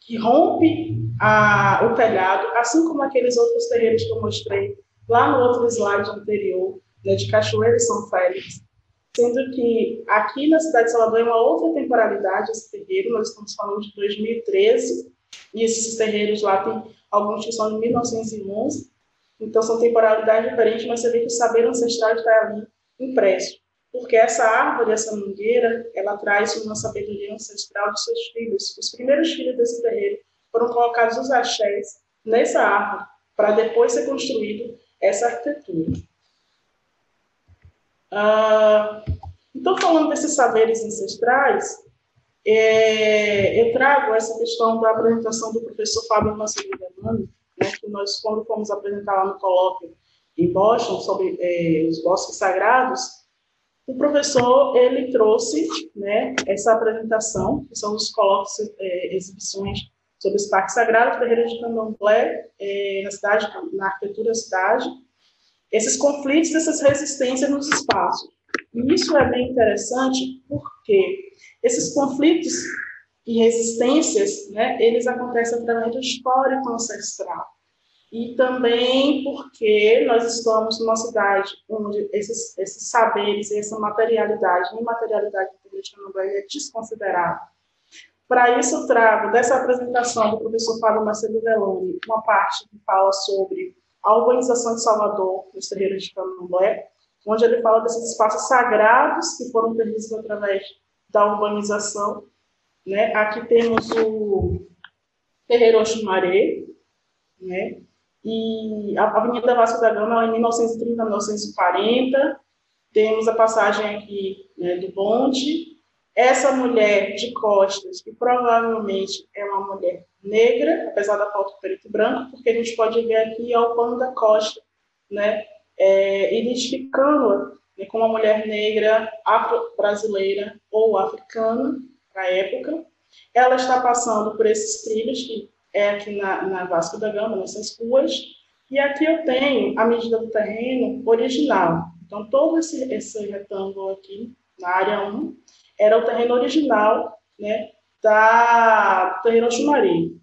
que rompe a, o telhado, assim como aqueles outros terreiros que eu mostrei lá no outro slide anterior, né, de Cachoeira São Félix, sendo que aqui na cidade de Salvador é uma outra temporalidade esse terreiro, nós estamos falando de dois mil e treze, e esses terreiros lá tem alguns que são de mil novecentos e onze, então são temporalidades diferentes, mas você vê que o saber ancestral está ali impresso, porque essa árvore, essa mangueira, ela traz uma sabedoria ancestral dos seus filhos. Os primeiros filhos desse terreiro foram colocados os axés nessa árvore, para depois ser construído essa arquitetura. Ah, então, falando desses saberes ancestrais, é, eu trago essa questão da apresentação do professor Fábio Macedo Veloso, né, que nós, quando fomos apresentar lá no colóquio em Boston, sobre é, os bosques sagrados, o professor, ele trouxe, né, essa apresentação, que são os colóquios, é, exibições sobre os parques sagrados, terreiros de candomblé, é, na cidade, na arquitetura da cidade, esses conflitos, essas resistências nos espaços. E isso é bem interessante porque esses conflitos e resistências, né, eles acontecem através do histórico ancestral. E também porque nós estamos numa cidade onde esses, esses saberes, essa materialidade, a imaterialidade do terreiro de candomblé é desconsiderada. Para isso, eu trago dessa apresentação do professor Fábio Macedo Veloso uma parte que fala sobre a urbanização de Salvador nos terreiros de candomblé, onde ele fala desses espaços sagrados que foram perdidos através da urbanização. Né? Aqui temos o terreiro Oxumaré, né? E a Avenida Vasco da Gama, em mil novecentos e trinta, mil novecentos e quarenta, temos a passagem aqui, né, do bonde, essa mulher de costas, que provavelmente é uma mulher negra, apesar da foto do preto e branco, porque a gente pode ver aqui ao pano da costa, né, é, identificando-a, né, como uma mulher negra, afro-brasileira ou africana, na época. Ela está passando por esses trilhos, que é aqui na, na Vasco da Gama, nessas ruas. E aqui eu tenho a medida do terreno original. Então, todo esse, esse retângulo aqui, na área um, era o terreno original, né, da terreno Chumari.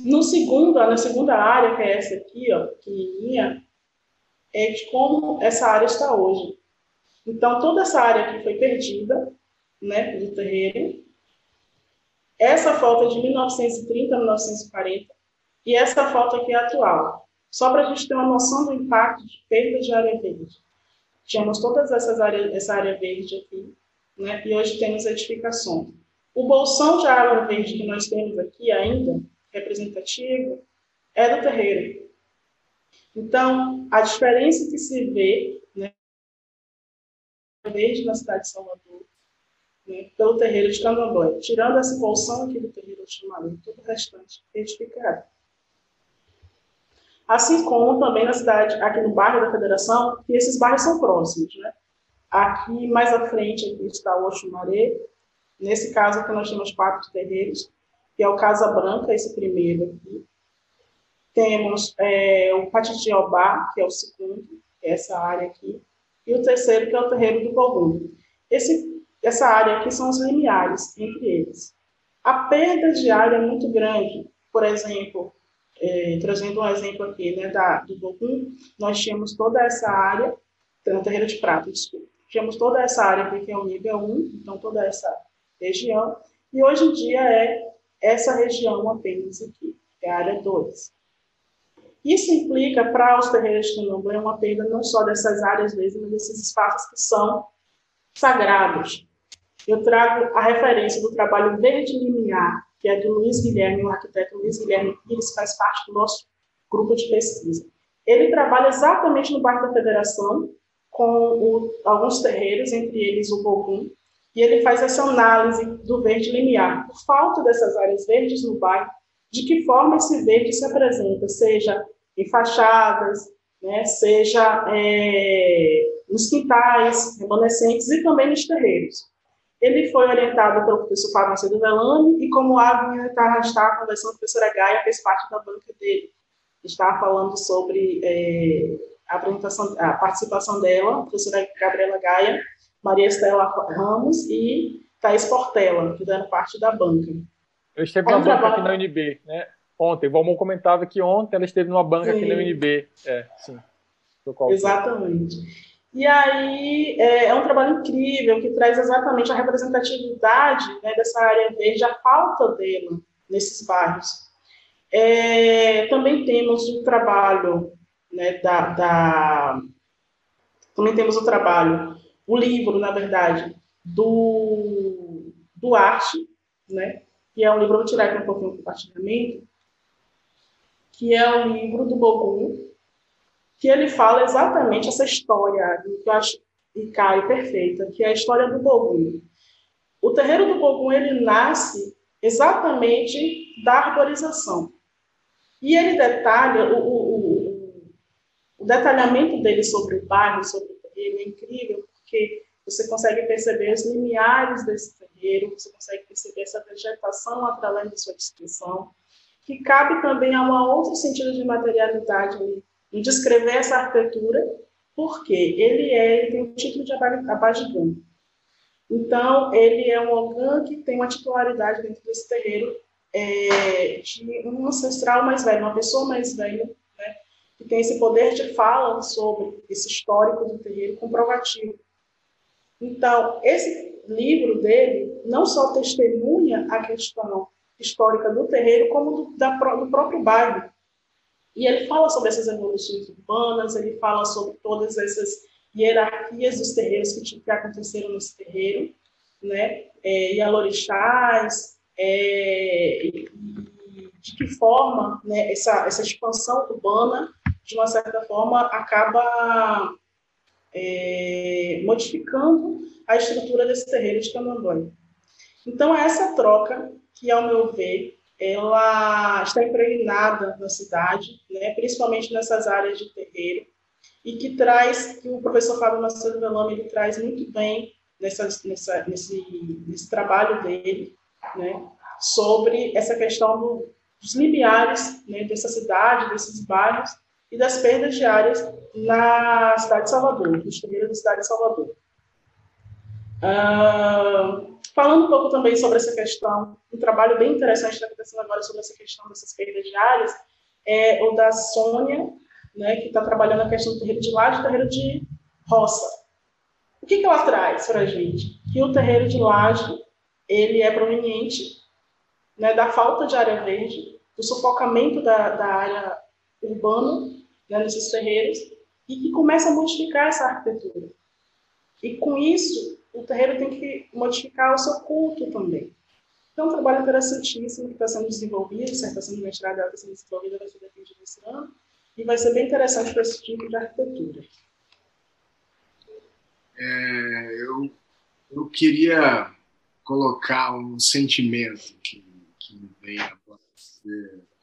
No segundo, na segunda área, que é essa aqui, ó, pequenininha, é de como essa área está hoje. Então, toda essa área aqui foi perdida, né, do terreno. Essa foto é de mil novecentos e trinta a mil novecentos e quarenta, e essa foto aqui é atual. Só para a gente ter uma noção do impacto de perda de área verde. Tínhamos todas essas áreas, essa área verde aqui, né, e hoje temos edificações. O bolsão de área verde que nós temos aqui ainda, representativo, é do terreiro. Então, a diferença que se vê, né, verde na cidade de Salvador, né, pelo terreiro de Candomblé, tirando essa bolsão aqui do terreiro de Chamalê, todo o restante edificado. Assim como também na cidade, aqui no bairro da Federação, que esses bairros são próximos, né? Aqui, mais à frente, aqui está o Oxumaré. Nesse caso aqui nós temos quatro terreiros, que é o Casa Branca, esse primeiro aqui. Temos é, o Patitiobá, que é o segundo, que é essa área aqui. E o terceiro, que é o terreiro do Golum. Esse, essa área aqui são os limiares, entre eles. A perda de área é muito grande. Por exemplo, é, trazendo um exemplo aqui, né, da, do Golum, nós tínhamos toda essa área, no terreiro de Prata, desculpa. Tínhamos toda essa área porque é o nível um, então toda essa região. E hoje em dia é essa região apenas aqui, é a área dois. Isso implica para os terreiros de Candomblé uma perda não só dessas áreas mesmo, mas desses espaços que são sagrados. Eu trago a referência do trabalho Verde Limiar, que é do Luiz Guilherme, o arquiteto Luiz Guilherme Pires, faz parte do nosso grupo de pesquisa. Ele trabalha exatamente no bairro da Federação, com o, alguns terreiros, entre eles o Bogum, e ele faz essa análise do verde limiar. Por falta dessas áreas verdes no bairro, de que forma esse verde se apresenta, seja em fachadas, né, seja é, nos quintais, remanescentes e também nos terreiros. Ele foi orientado pelo professor Fábio Macedo Veloso e como a Abner estava conversando, a professora Gaia fez parte da banca dele. Estava falando sobre é, a, apresentação, a participação dela, a professora Gabriela Gaia, Maria Estela Ramos e Thaís Portela, que fizeram parte da banca. Eu esteve na banca aqui na U N B, né? Ontem, o Valmô comentava que ontem ela esteve numa banca aqui na U N B. É, sim. Exatamente. E aí, é, é um trabalho incrível, que traz exatamente a representatividade, né, dessa área verde, a falta dela nesses bairros. É, também temos um trabalho, né, da, da... Também temos o um trabalho... o livro, na verdade, do Duarte, né, que é um livro, vou tirar aqui um pouquinho do compartilhamento, que é o um livro do Bogum, que ele fala exatamente essa história, que eu acho, e Caio, perfeita, que é a história do Bogum. O terreiro do Bogum, ele nasce exatamente da arborização. E ele detalha, o, o, o, o detalhamento dele sobre o bairro, sobre o terreiro, é incrível, porque você consegue perceber os limiares desse terreiro, você consegue perceber essa vegetação através da sua descrição, que cabe também a um outro sentido de materialidade em descrever essa arquitetura, porque ele, é, ele tem o título de abadigã. Então, ele é um ogã que tem uma titularidade dentro desse terreiro é, de um ancestral mais velho, uma pessoa mais velha, né, que tem esse poder de fala sobre esse histórico do terreiro comprovativo. Então, esse livro dele não só testemunha a questão histórica do terreiro, como do, da, do próprio bairro. E ele fala sobre essas evoluções urbanas, ele fala sobre todas essas hierarquias dos terreiros que, que aconteceram nesse terreiro, né? É, e alorixás, é, e, e de que forma, né, essa, essa expansão urbana, de uma certa forma, acaba... É, modificando a estrutura desse terreiro de Candomblé. Então, essa troca, que ao meu ver, ela está impregnada na cidade, né, principalmente nessas áreas de terreiro, e que traz, que o professor Fábio Macedo Veloso, ele traz muito bem nessas, nessa, nesse, nesse trabalho dele, né, sobre essa questão do, dos limiares, né, dessa cidade, desses bairros e das perdas diárias na cidade de Salvador, costumeira da cidade de Salvador. Ah, falando um pouco também sobre essa questão, um trabalho bem interessante está acontecendo agora sobre essa questão dessas perdas diárias, é o da Sônia, né, que está trabalhando a questão do terreiro de laje e do terreiro de roça. O que, que ela traz para a gente? Que o terreiro de laje, ele é proveniente, né, da falta de área verde, do sufocamento da, da área urbana, né, nesses terreiros, e que começa a modificar essa arquitetura. E com isso, o terreiro tem que modificar o seu culto também. Então, um trabalho interessantíssimo que está sendo desenvolvido, dissertação de mestrado está sendo desenvolvida, vai ser defendida esse ano, e vai ser bem interessante para esse tipo de arquitetura. É, eu, eu queria colocar um sentimento que, que me vem após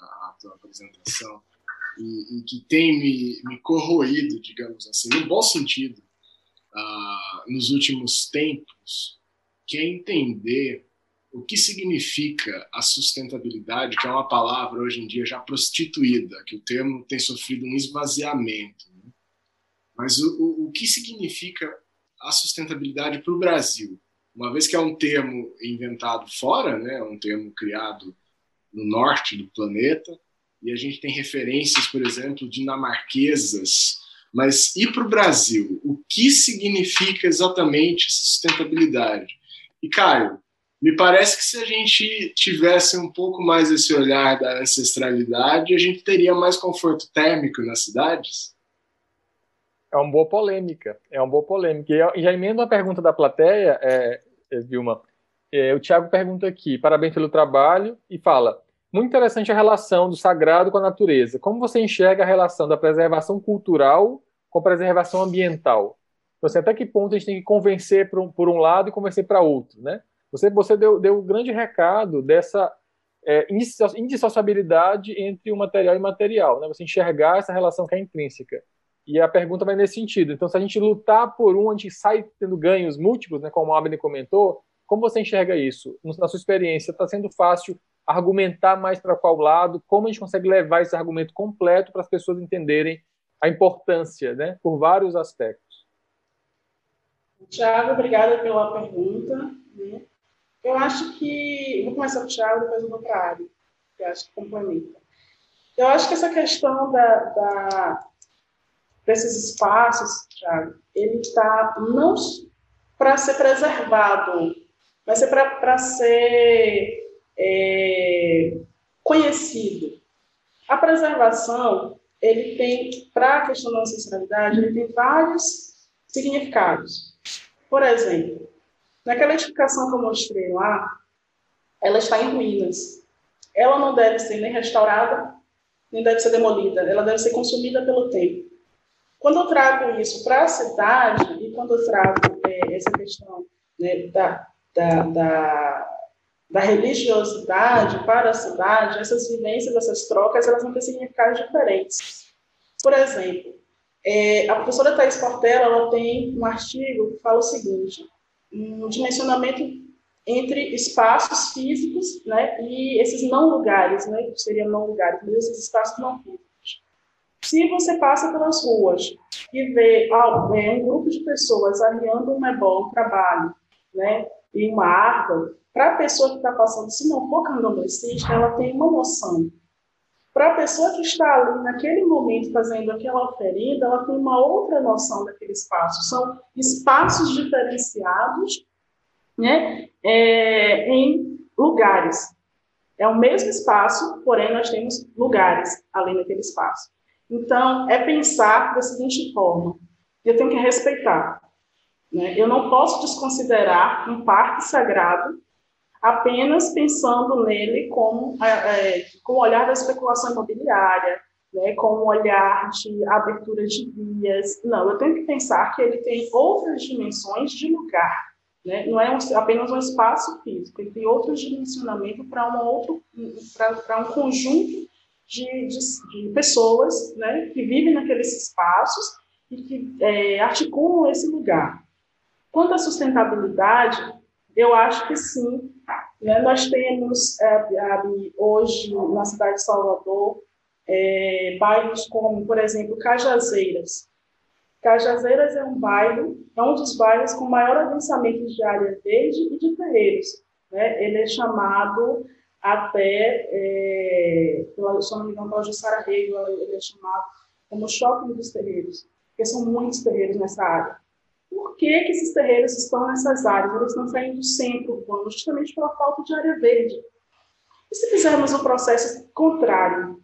a tua apresentação e, e que tem me, me corroído, digamos assim, no bom sentido, uh, nos últimos tempos, que é entender o que significa a sustentabilidade, que é uma palavra hoje em dia já prostituída, que o termo tem sofrido um esvaziamento, né? Mas o, o, o que significa a sustentabilidade para o Brasil, uma vez que é um termo inventado fora, né, um termo criado no norte do planeta, e a gente tem referências, por exemplo, dinamarquesas, mas e para o Brasil, o que significa exatamente sustentabilidade? E, Caio, me parece que se a gente tivesse um pouco mais esse olhar da ancestralidade, a gente teria mais conforto térmico nas cidades? É uma boa polêmica, é uma boa polêmica. E já emendo a pergunta da plateia, é, Vilma, é, o Thiago pergunta aqui, parabéns pelo trabalho, e fala, muito interessante a relação do sagrado com a natureza. Como você enxerga a relação da preservação cultural com a preservação ambiental? Então, assim, até que ponto a gente tem que convencer por um, por um lado e convencer para outro, né? Você, você deu, deu um grande recado dessa é, indissociabilidade entre o material e o imaterial, né? Você enxergar essa relação que é intrínseca. E a pergunta vai nesse sentido. Então, se a gente lutar por um, a gente sai tendo ganhos múltiplos, né, como o Abner comentou, como você enxerga isso? Na sua experiência, está sendo fácil argumentar mais para qual lado? Como a gente consegue levar esse argumento completo para as pessoas entenderem a importância, né, por vários aspectos? Thiago, obrigada pela pergunta, né? Eu acho que... Vou começar com o Thiago, depois eu vou para a área, que eu acho que complementa. Eu acho que essa questão da, da, desses espaços, Thiago, ele está não para ser preservado, mas é para ser é, conhecido. A preservação, ele tem, para a questão da ancestralidade, ele tem vários significados. Por exemplo, naquela edificação que eu mostrei lá, ela está em ruínas. Ela não deve ser nem restaurada, nem deve ser demolida. Ela deve ser consumida pelo tempo. Quando eu trago isso para a cidade, e quando eu trago é, essa questão, né, da, da, da, da religiosidade para a cidade, essas vivências, essas trocas, elas vão ter significados diferentes. Por exemplo, é, a professora Thaís Portela, ela tem um artigo que fala o seguinte... um dimensionamento entre espaços físicos, né, e esses não lugares, né, que seriam não lugares, mas esses espaços não físicos. Se você passa pelas ruas e vê ah, um grupo de pessoas alinhando um ebó, um trabalho, né, e uma árvore, para a pessoa que está passando, se não for candomblessista, ela tem uma noção. Para a pessoa que está ali naquele momento fazendo aquela oferenda, ela tem uma outra noção daquele espaço. São espaços diferenciados, né, é, em lugares. É o mesmo espaço, porém nós temos lugares além daquele espaço. Então, é pensar da seguinte forma, eu tenho que respeitar, né? Eu não posso desconsiderar um parque sagrado apenas pensando nele com, é, com o olhar da especulação imobiliária, né, com o olhar de abertura de vias. Não, eu tenho que pensar que ele tem outras dimensões de lugar, né? Não é um, apenas um espaço físico, ele tem outro dimensionamento para um, outro, para um conjunto de, de, de pessoas, né, que vivem naqueles espaços e que é, articulam esse lugar. Quanto à sustentabilidade, eu acho que sim, né? Nós temos hoje na cidade de Salvador é, bairros como, por exemplo, Cajazeiras. Cajazeiras é um bairro, é um dos bairros com maior adensamento de área verde e de terreiros, né? Ele é chamado até, é, se eu não me engano, pela Jussara Rego, ele é chamado como shopping dos terreiros, porque são muitos terreiros nessa área. Por que, que esses terreiros estão nessas áreas? Eles não saem do centro urbano, justamente pela falta de área verde. E se fizermos o processo contrário?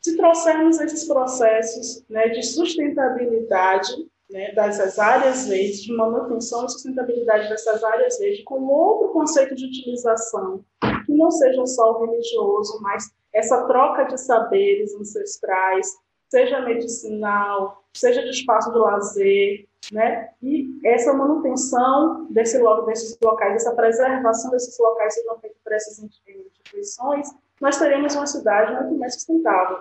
Se trouxermos esses processos, né, de sustentabilidade, né, dessas áreas verdes, de manutenção e sustentabilidade dessas áreas verdes, com outro conceito de utilização, que não seja só o religioso, mas essa troca de saberes ancestrais, seja medicinal, seja de espaço de lazer, né? E essa manutenção desse, desses locais, essa preservação desses locais que são feitos por essas instituições, nós teremos uma cidade muito mais sustentável.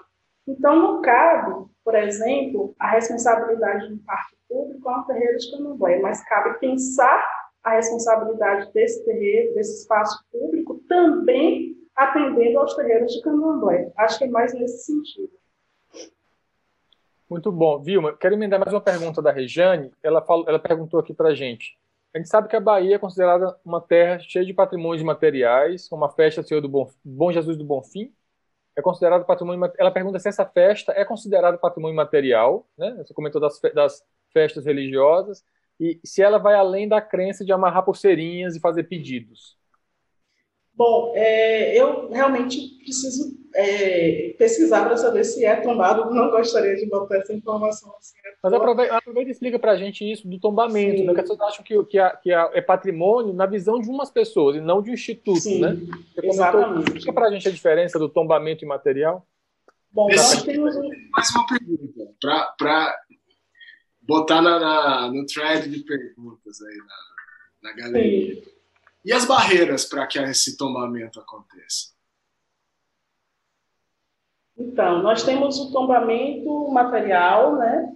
Então, não cabe, por exemplo, a responsabilidade de um parque público a um terreiro de candomblé, mas cabe pensar a responsabilidade desse terreiro, desse espaço público, também atendendo aos terreiros de candomblé. Acho que é mais nesse sentido. Muito bom. Vilma, quero emendar mais uma pergunta da Rejane. Ela, falou, ela perguntou aqui para a gente. A gente sabe que a Bahia é considerada uma terra cheia de patrimônios materiais, como a festa do Senhor do Bom, Bom Jesus do Bonfim. É considerado patrimônio. Ela pergunta se essa festa é considerada patrimônio material, né? Você comentou das, das festas religiosas, e se ela vai além da crença de amarrar pulseirinhas e fazer pedidos. Bom, é, eu realmente preciso é, pesquisar para saber se é tombado. Não gostaria de botar essa informação assim. Mas aproveita, aproveita e explica para a gente isso do tombamento, né? Porque as pessoas acham que, que, a, que a, é patrimônio na visão de umas pessoas e não de um instituto. Sim, né? Você exatamente. Explica para a gente a diferença do tombamento imaterial. Bom, esse, nós temos um... mais uma pergunta para pra... botar na, na, no thread de perguntas aí na, na galeria. Sim. E as barreiras para que esse tombamento aconteça? Então, nós temos o tombamento material, né?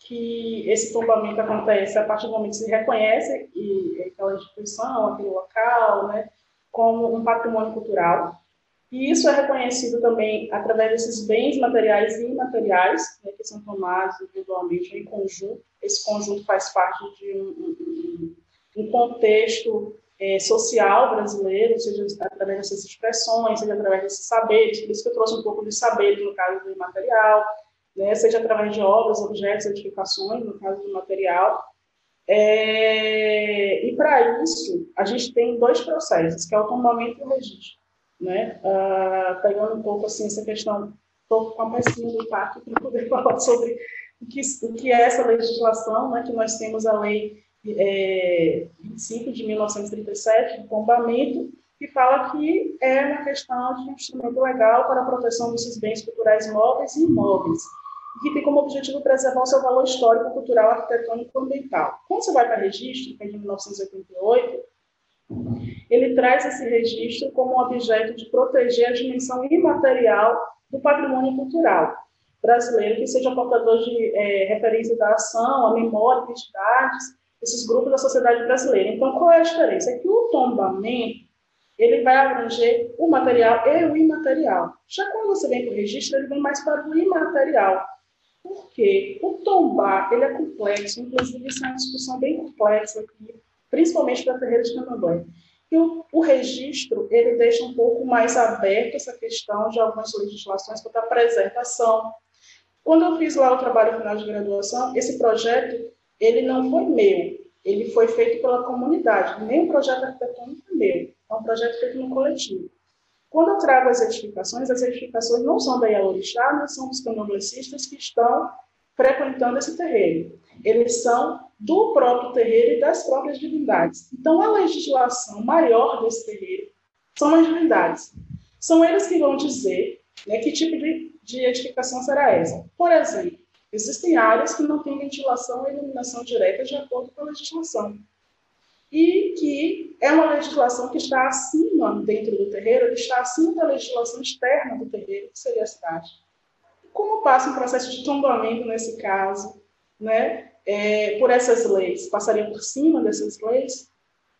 Que esse tombamento acontece a partir do momento que se reconhece e, aquela instituição, aquele local, né? Como um patrimônio cultural. E isso é reconhecido também através desses bens materiais e imateriais, né? Que são tomados individualmente em conjunto. Esse conjunto faz parte de um, um, um contexto social brasileiro, seja através dessas expressões, seja através desses saberes, por isso que eu trouxe um pouco de saberes no caso do imaterial, né? Seja através de obras, objetos, edificações, no caso do material. É... E para isso, a gente tem dois processos, que é o tombamento e o registro. Né? Uh, pegando um pouco assim, essa questão, estou com a pecinha do impacto para poder falar sobre o que, o que é essa legislação, né? Que nós temos a lei É, vinte e cinco de mil novecentos e trinta e sete, de tombamento, que fala que é uma questão de um instrumento legal para a proteção desses bens culturais móveis e imóveis, e que tem como objetivo preservar o seu valor histórico, cultural, arquitetônico e ambiental. Quando você vai para o registro, que é de mil novecentos e oitenta e oito, ele traz esse registro como um objeto de proteger a dimensão imaterial do patrimônio cultural brasileiro, que seja portador de é, referência da ação, a memória, identidades, esses grupos da sociedade brasileira. Então, qual é a diferença? É que o tombamento, ele vai abranger o material e o imaterial. Já quando você vem para o registro, ele vem mais para o imaterial. Por quê? O tombar, ele é complexo, inclusive isso é uma discussão bem complexa aqui, principalmente para terreiros de candomblé. E o, o registro, ele deixa um pouco mais aberto essa questão de algumas legislações quanto à preservação. Quando eu fiz lá o trabalho final de graduação, esse projeto, ele não foi meu, ele foi feito pela comunidade, nem o projeto arquitetônico é meu, é um projeto feito no coletivo. Quando eu trago as edificações, as edificações não são da Ialorixá, não são dos candomblecistas que estão frequentando esse terreiro. Eles são do próprio terreiro e das próprias divindades. Então, a legislação maior desse terreiro são as divindades. São eles que vão dizer, né, que tipo de, de edificação será essa. Por exemplo, existem áreas que não têm ventilação e iluminação direta de acordo com a legislação. E que é uma legislação que está acima, dentro do terreiro, ele está acima da legislação externa do terreiro, que seria a cidade. Como passa um processo de tombamento nesse caso, né? é, por essas leis, passaria por cima dessas leis,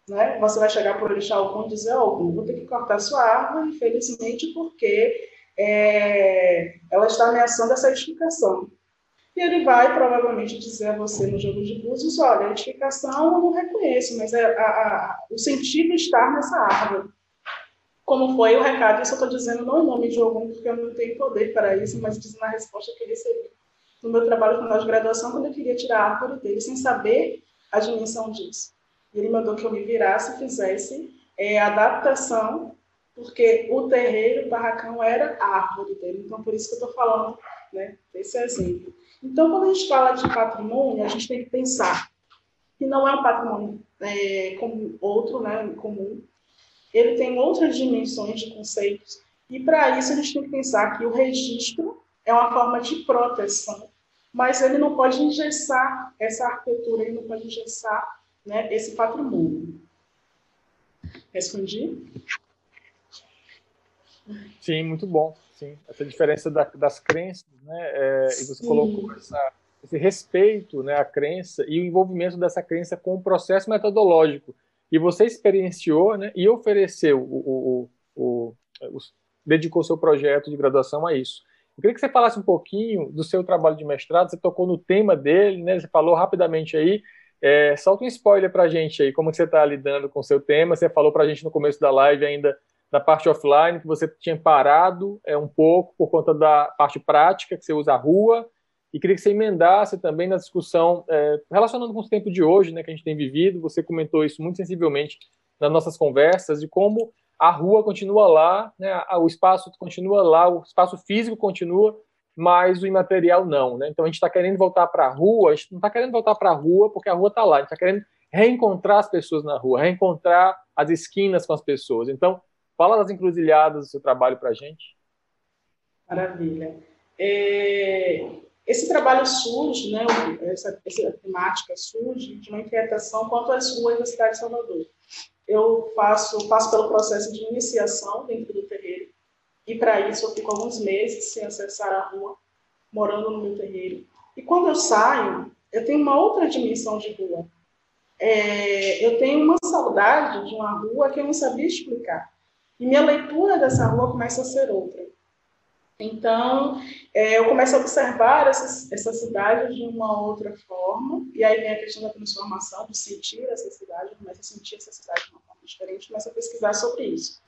né? Você vai chegar para o orixá Ogum e dizer, ó, Ogum, vou ter que cortar sua árvore, infelizmente, porque é, ela está ameaçando essa edificação. E ele vai provavelmente dizer a você no jogo de búzios, olha, a edificação eu não reconheço, mas é a, a, o sentido está nessa árvore. Como foi o recado, isso eu estou dizendo não em nome de Ogum, porque eu não tenho poder para isso, mas diz na resposta que eu recebi no meu trabalho final de graduação, quando eu queria tirar a árvore dele, sem saber a dimensão disso. E ele mandou que eu me virasse e fizesse é, adaptação, porque o terreiro, o barracão, era a árvore dele. Então, por isso que eu estou falando, né, desse exemplo. Então, quando a gente fala de patrimônio, a gente tem que pensar que não é um patrimônio é, como outro, né, comum. Ele tem outras dimensões de conceitos. E, para isso, a gente tem que pensar que o registro é uma forma de proteção, mas ele não pode engessar essa arquitetura, ele não pode engessar, né, esse patrimônio. Respondi? Sim, muito bom. Sim. Essa diferença da, das crenças, né? É, e você colocou essa, esse respeito, né, à crença e o envolvimento dessa crença com o processo metodológico. E você experienciou, né, e ofereceu, o, o, o, o, dedicou seu projeto de graduação a isso. Eu queria que você falasse um pouquinho do seu trabalho de mestrado, você tocou no tema dele, né? Você falou rapidamente aí, é, solta um spoiler para a gente aí, como que você está lidando com o seu tema. Você falou para a gente no começo da live ainda, na parte offline, que você tinha parado é, um pouco por conta da parte prática, que você usa a rua, e queria que você emendasse também na discussão, é, relacionando com o tempo de hoje, né, que a gente tem vivido. Você comentou isso muito sensivelmente nas nossas conversas, de como a rua continua lá, né, o espaço continua lá, o espaço físico continua, mas o imaterial não, né? Então, a gente está querendo voltar para a rua, a gente não está querendo voltar para a rua porque a rua está lá, a gente está querendo reencontrar as pessoas na rua, reencontrar as esquinas com as pessoas. Então, fala das encruzilhadas do seu trabalho para a gente. Maravilha. É, esse trabalho surge, né, essa, essa temática surge de uma inquietação quanto às ruas da cidade de Salvador. Eu faço, passo pelo processo de iniciação dentro do terreiro e, para isso, eu fico alguns meses sem acessar a rua, morando no meu terreiro. E, quando eu saio, eu tenho uma outra dimensão de rua. É, eu tenho uma saudade de uma rua que eu não sabia explicar. E minha leitura dessa rua começa a ser outra. Então, é, eu começo a observar essa, essa cidade de uma outra forma, e aí vem a questão da transformação, de sentir essa cidade, eu começo a sentir essa cidade de uma forma diferente, começo a pesquisar sobre isso.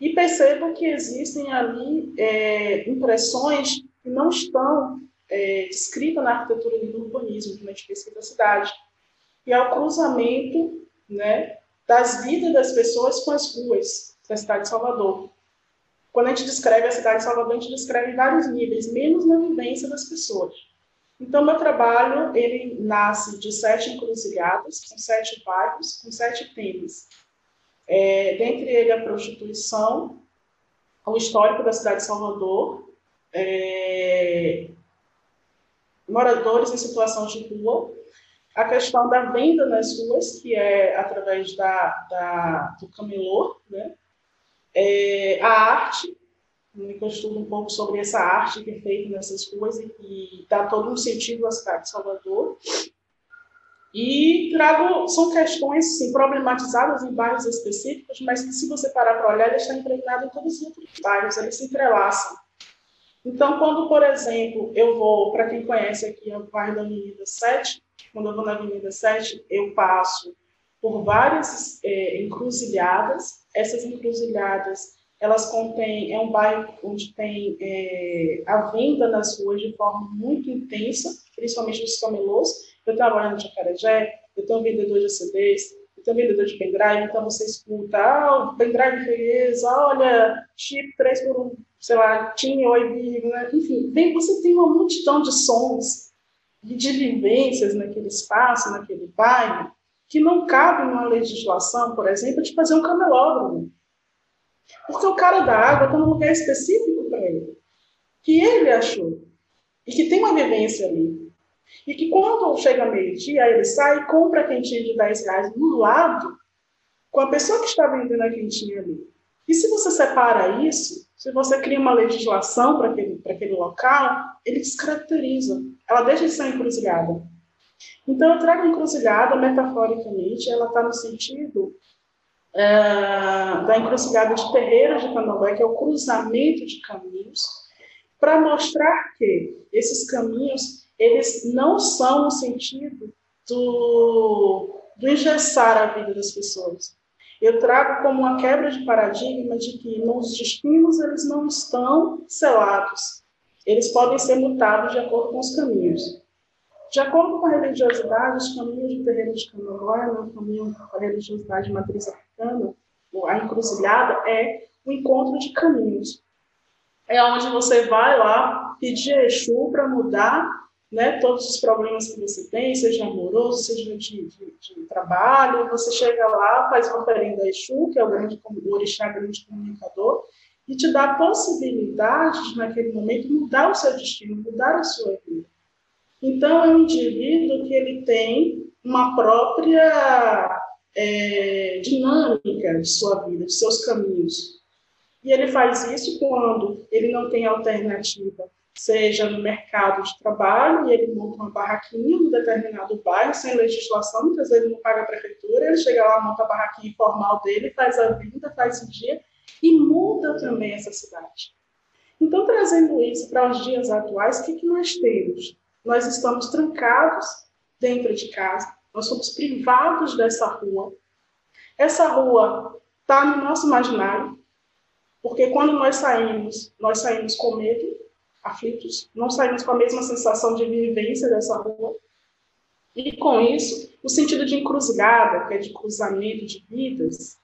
E percebo que existem ali é, impressões que não estão é, descritas na arquitetura e no urbanismo, que a gente pesquisa a cidade. E é o cruzamento, né, das vidas das pessoas com as ruas da cidade de Salvador. Quando a gente descreve a cidade de Salvador, a gente descreve em vários níveis, menos na vivência das pessoas. Então, meu trabalho, ele nasce de sete encruzilhadas, com sete bairros, com sete temas. É, dentre ele, a prostituição, o histórico da cidade de Salvador, é, moradores em situação de rua, a questão da venda nas ruas, que é através da, da, do camelô, né? É, a arte, eu estudo um pouco sobre essa arte que é feita nessas ruas e que dá todo um sentido à cidade de Salvador. E trago, são questões sim, problematizadas em bairros específicos, mas que, se você parar para olhar, elas estão impregnadas em todos os outros bairros, eles se entrelaçam. Então, quando, por exemplo, eu vou, para quem conhece aqui, é o bairro da Avenida Sete, quando eu vou na Avenida Sete, eu passo por várias é, encruzilhadas. Essas encruzilhadas, elas contêm, é um bairro onde tem é, a venda nas ruas de forma muito intensa, principalmente dos camelôs. Eu trabalho no Jacarajé, eu tenho um vendedor de C Ds, eu tenho um vendedor de pendrive, então você escuta, ah, o pendrive fez, olha, chip três por um, sei lá, tinha, oi, né? Enfim, bem, você tem uma multidão de sons e de vivências naquele espaço, naquele bairro, que não cabe numa legislação, por exemplo, de fazer um camelódromo. Porque o cara da água está num lugar específico para ele, que ele achou, e que tem uma vivência ali. E que, quando chega meio-dia, ele sai e compra a quentinha de dez reais do lado com a pessoa que está vendendo a quentinha ali. E se você separa isso, se você cria uma legislação para aquele, para aquele local, ele descaracteriza. Ela deixa de ser encruzilhada. Então, eu trago a encruzilhada, metaforicamente, ela está no sentido uh, da encruzilhada de terreiros de Candomblé, que é o cruzamento de caminhos, para mostrar que esses caminhos, eles não são no sentido do, do engessar a vida das pessoas. Eu trago como uma quebra de paradigma de que os destinos eles não estão selados, eles podem ser mutados de acordo com os caminhos. De acordo com a religiosidade, os caminhos de terreno de Candomblé, o caminho da religiosidade de matriz africana, a encruzilhada, é o encontro de caminhos. É onde você vai lá pedir a Exu para mudar, né, todos os problemas que você tem, seja amoroso, seja de, de, de trabalho. Você chega lá, faz uma oferenda a Exu, que é o grande o orixá, grande comunicador, e te dá a possibilidade de, naquele momento, mudar o seu destino, mudar a sua vida. Então, é um indivíduo que ele tem uma própria é, dinâmica de sua vida, de seus caminhos. E ele faz isso quando ele não tem alternativa, seja no mercado de trabalho, e ele monta uma barraquinha em um determinado bairro, sem legislação, muitas vezes ele não paga a prefeitura, ele chega lá, monta a barraquinha informal dele, faz a vida, faz o dia, e muda também essa cidade. Então, trazendo isso para os dias atuais, o que, que nós temos? Nós estamos trancados dentro de casa, nós somos privados dessa rua. Essa rua está no nosso imaginário, porque quando nós saímos, nós saímos com medo, aflitos, não saímos com a mesma sensação de vivência dessa rua. E com isso, o sentido de encruzilhada, que é de cruzamento de vidas,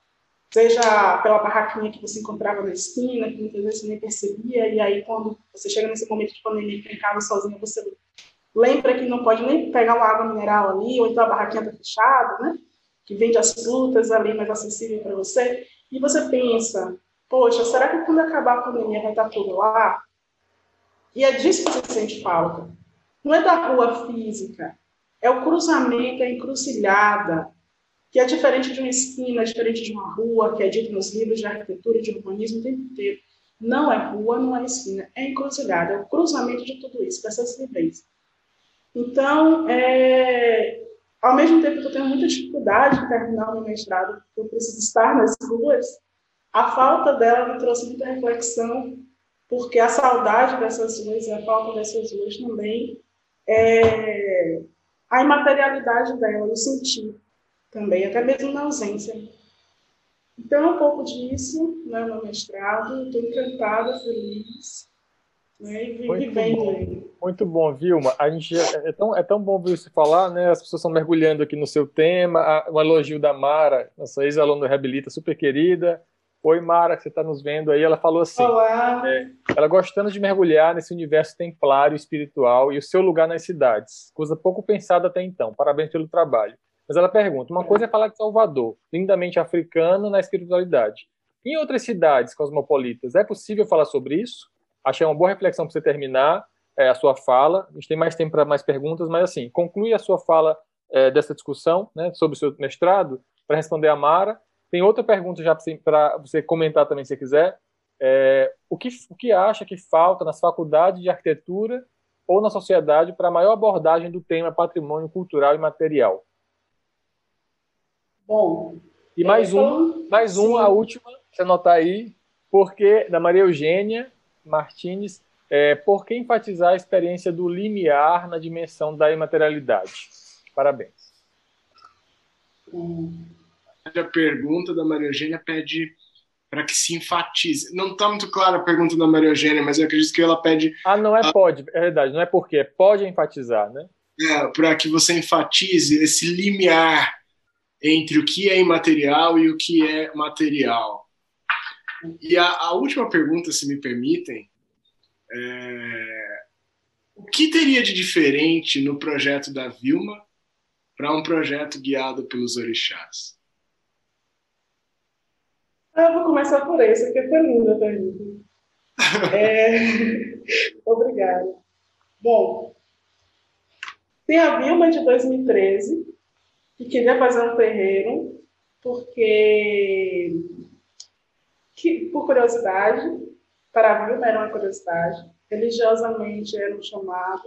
seja pela barraquinha que você encontrava na esquina, que muitas vezes você nem percebia, e aí quando você chega nesse momento de pandemia, que em casa sozinha, você lembra que não pode nem pegar uma água mineral ali, ou então a barraquinha está fechada, né? Que vende as frutas ali, mais acessível para você, e você pensa, poxa, será que quando acabar a pandemia vai estar tudo lá? E é disso que você sente falta. Não é da rua física, é o cruzamento, é a encruzilhada, que é diferente de uma esquina, é diferente de uma rua, que é dito nos livros de arquitetura e de urbanismo o tempo inteiro. Não é rua, não é esquina, é encruzilhada, é o cruzamento de tudo isso, dessas vivências. Então, é... ao mesmo tempo que eu tenho muita dificuldade de terminar o meu mestrado, porque eu preciso estar nas ruas, a falta dela me trouxe muita reflexão, porque a saudade dessas ruas e a falta dessas ruas também é a imaterialidade dela, o sentido também, até mesmo na ausência. Então, é um pouco disso, né, no mestrado. Estou encantada, feliz, né, e vivendo aí. Muito bom, Vilma. A gente é, tão, é tão bom ouvir você falar, né? As pessoas estão mergulhando aqui no seu tema. O elogio da Mara, nossa ex-aluna reabilita, super querida. Oi, Mara, que você está nos vendo aí. Ela falou assim, é, ela gostando de mergulhar nesse universo templário, espiritual e o seu lugar nas cidades. Coisa pouco pensada até então. Parabéns pelo trabalho. Mas ela pergunta, uma coisa é falar de Salvador, lindamente africano na espiritualidade. Em outras cidades cosmopolitas, é possível falar sobre isso? Achei uma boa reflexão para você terminar é, a sua fala. A gente tem mais tempo para mais perguntas, mas assim, conclui a sua fala é, dessa discussão, né, sobre o seu mestrado, para responder a Mara. Tem outra pergunta já para você comentar também, se quiser. É, o, que, o que acha que falta nas faculdades de arquitetura ou na sociedade para a maior abordagem do tema patrimônio cultural e material? Bom. E mais um, mais um, a última, você anotar aí, porque, da Maria Eugênia Martins, é, por que enfatizar a experiência do limiar na dimensão da imaterialidade? Parabéns. Hum. A pergunta da Maria Eugênia pede para que se enfatize. Não está muito clara a pergunta da Maria Eugênia, mas eu acredito que ela pede... Ah, não é a... pode, é verdade, não é porque, é pode enfatizar, né? É, para que você enfatize esse limiar entre o que é imaterial e o que é material. E a, a última pergunta, se me permitem, é... o que teria de diferente no projeto da Vilma para um projeto guiado pelos orixás? Eu vou começar por esse, porque foi linda a pergunta. É... Obrigada. Bom, tem a Vilma de dois mil e treze, que queria fazer um terreiro, porque, que, por curiosidade, para a Vilma era uma curiosidade, religiosamente era um chamado,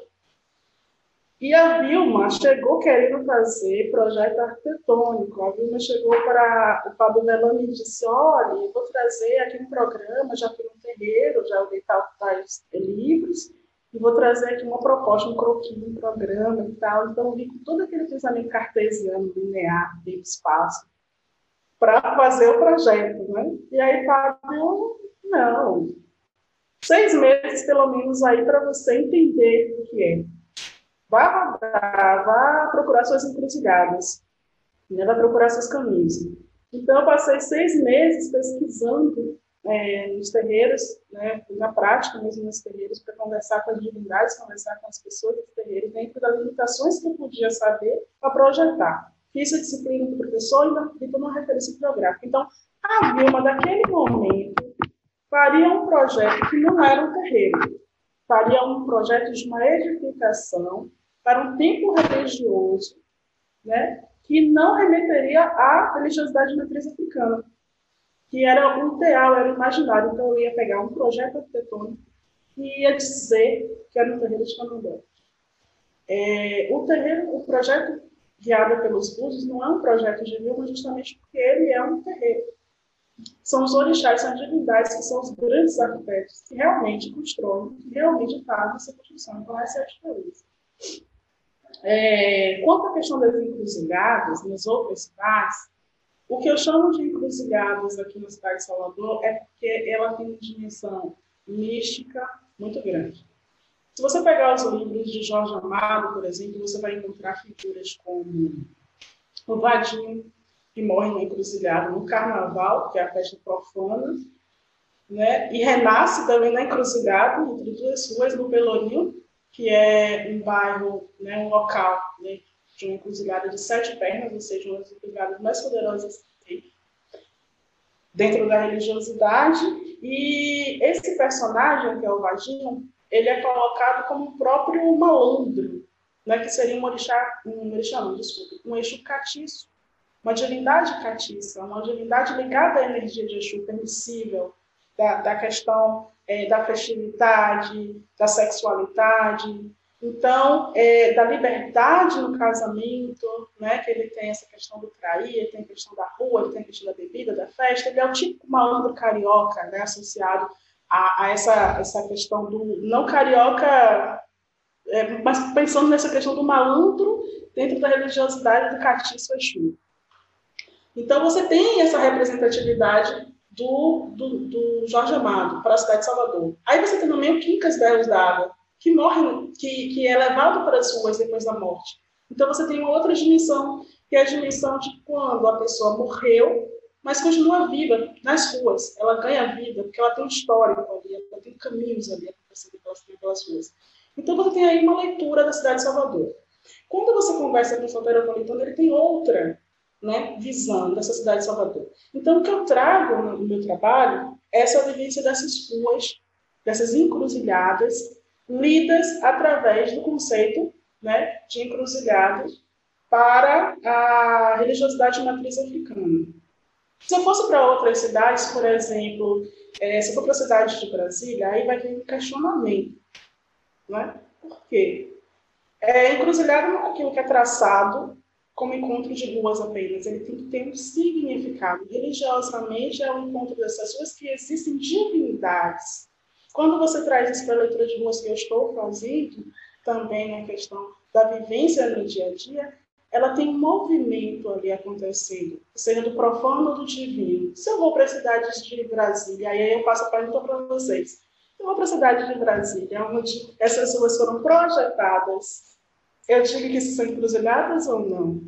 E a Vilma chegou querendo fazer projeto arquitetônico. A Vilma chegou para o Fábio Veloso e disse, olha, vou trazer aqui um programa, já fui um terreiro, já ouvi tais livros, e vou trazer aqui uma proposta, um croquis, um programa e tal. Então, vi com todo aquele pensamento cartesiano, linear, tempo, espaço, para fazer o projeto, né? E aí, Fábio, não. Seis meses, pelo menos, aí para você entender o que é. Vá rodar, vá procurar suas encruzilhadas, né? Vá procurar seus caminhos. Então, eu passei seis meses pesquisando é, nos terreiros, né? Na prática mesmo nos terreiros, para conversar com as divindades, conversar com as pessoas dos terreiros, dentro das limitações que eu podia saber para projetar. Fiz a disciplina do professor e fiz uma referência bibliográfica. Então, a Vilma, naquele momento, faria um projeto que não era um terreiro, faria um projeto de uma edificação para um templo religioso, né, que não remeteria à religiosidade de matriz africana, que era um ideal, era imaginário. Então, eu ia pegar um projeto arquitetônico e ia dizer que era um terreiro de Candomblé. É, o terreiro, o projeto guiado pelos búzios não é um projeto de Vilma, justamente porque ele é um terreiro. São os orixás, são as divindades, que são os grandes arquitetos que realmente constroem, que realmente fazem essa construção. Então, essa é a diferença. É, quanto à questão das encruzilhadas, nas outras cidades, o que eu chamo de encruzilhadas aqui na cidade de Salvador é porque ela tem uma dimensão mística muito grande. Se você pegar os livros de Jorge Amado, por exemplo, você vai encontrar figuras como o Vadinho, que morre na encruzilhada no Carnaval, que é a festa profana, né? E renasce também na encruzilhada, entre duas ruas, no Pelourinho, que é um bairro, né, um local, né, de uma encruzilhada de sete pernas, ou seja, uma das encruzilhadas mais poderosas que tem dentro da religiosidade. E esse personagem, que é o Vadinho, ele é colocado como o próprio malandro, né, que seria um orixá, um orixá não, desculpa, um eixo catiço, uma divindade catiça, uma divindade ligada à energia de Exu, permissível, da, da questão é, da festividade, da sexualidade, então, é, da liberdade no casamento, né, que ele tem essa questão do trair, ele tem a questão da rua, ele tem a questão da bebida, da festa, ele é o tipo malandro carioca, né, associado a, a essa, essa questão do não carioca, é, mas pensando nessa questão do malandro dentro da religiosidade do catiço Exu. Então, você tem essa representatividade do, do, do Jorge Amado para a cidade de Salvador. Aí você tem também o Quincas Belos d'Água, que morre, que, que é levado para as ruas depois da morte. Então, você tem uma outra dimensão, que é a dimensão de quando a pessoa morreu, mas continua viva nas ruas. Ela ganha vida, porque ela tem um histórico ali, ela tem caminhos ali acontecendo pelas ruas. Então, você tem aí uma leitura da cidade de Salvador. Quando você conversa com o Salvador Politano, ele tem outra, né, visão dessa cidade de Salvador. Então, o que eu trago no meu trabalho é essa vivência dessas ruas, dessas encruzilhadas, lidas através do conceito, né, de encruzilhadas para a religiosidade de matriz africana. Se eu fosse para outras cidades, por exemplo, é, se eu for para a cidade de Brasília, aí vai ter um questionamento. Né? Por quê? É, encruzilhada não é aquilo que é traçado como encontro de ruas apenas, ele tem que ter um significado. Religiosamente, é um encontro dessas ruas que existem divindades. Quando você traz isso para a leitura de ruas que eu estou fazendo, também a questão da vivência no dia a dia, ela tem um movimento ali acontecendo, seja do profano ou do divino. Se eu vou para a cidade de Brasília, aí eu passo a pergunta para vocês, eu vou para a cidade de Brasília, onde essas ruas foram projetadas, eu digo que são encruzilhadas ou não?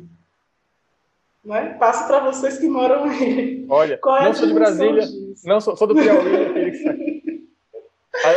Não é? Passo para vocês que moram aí. Olha, é não sou de Brasília, não sou, sou do Piauí.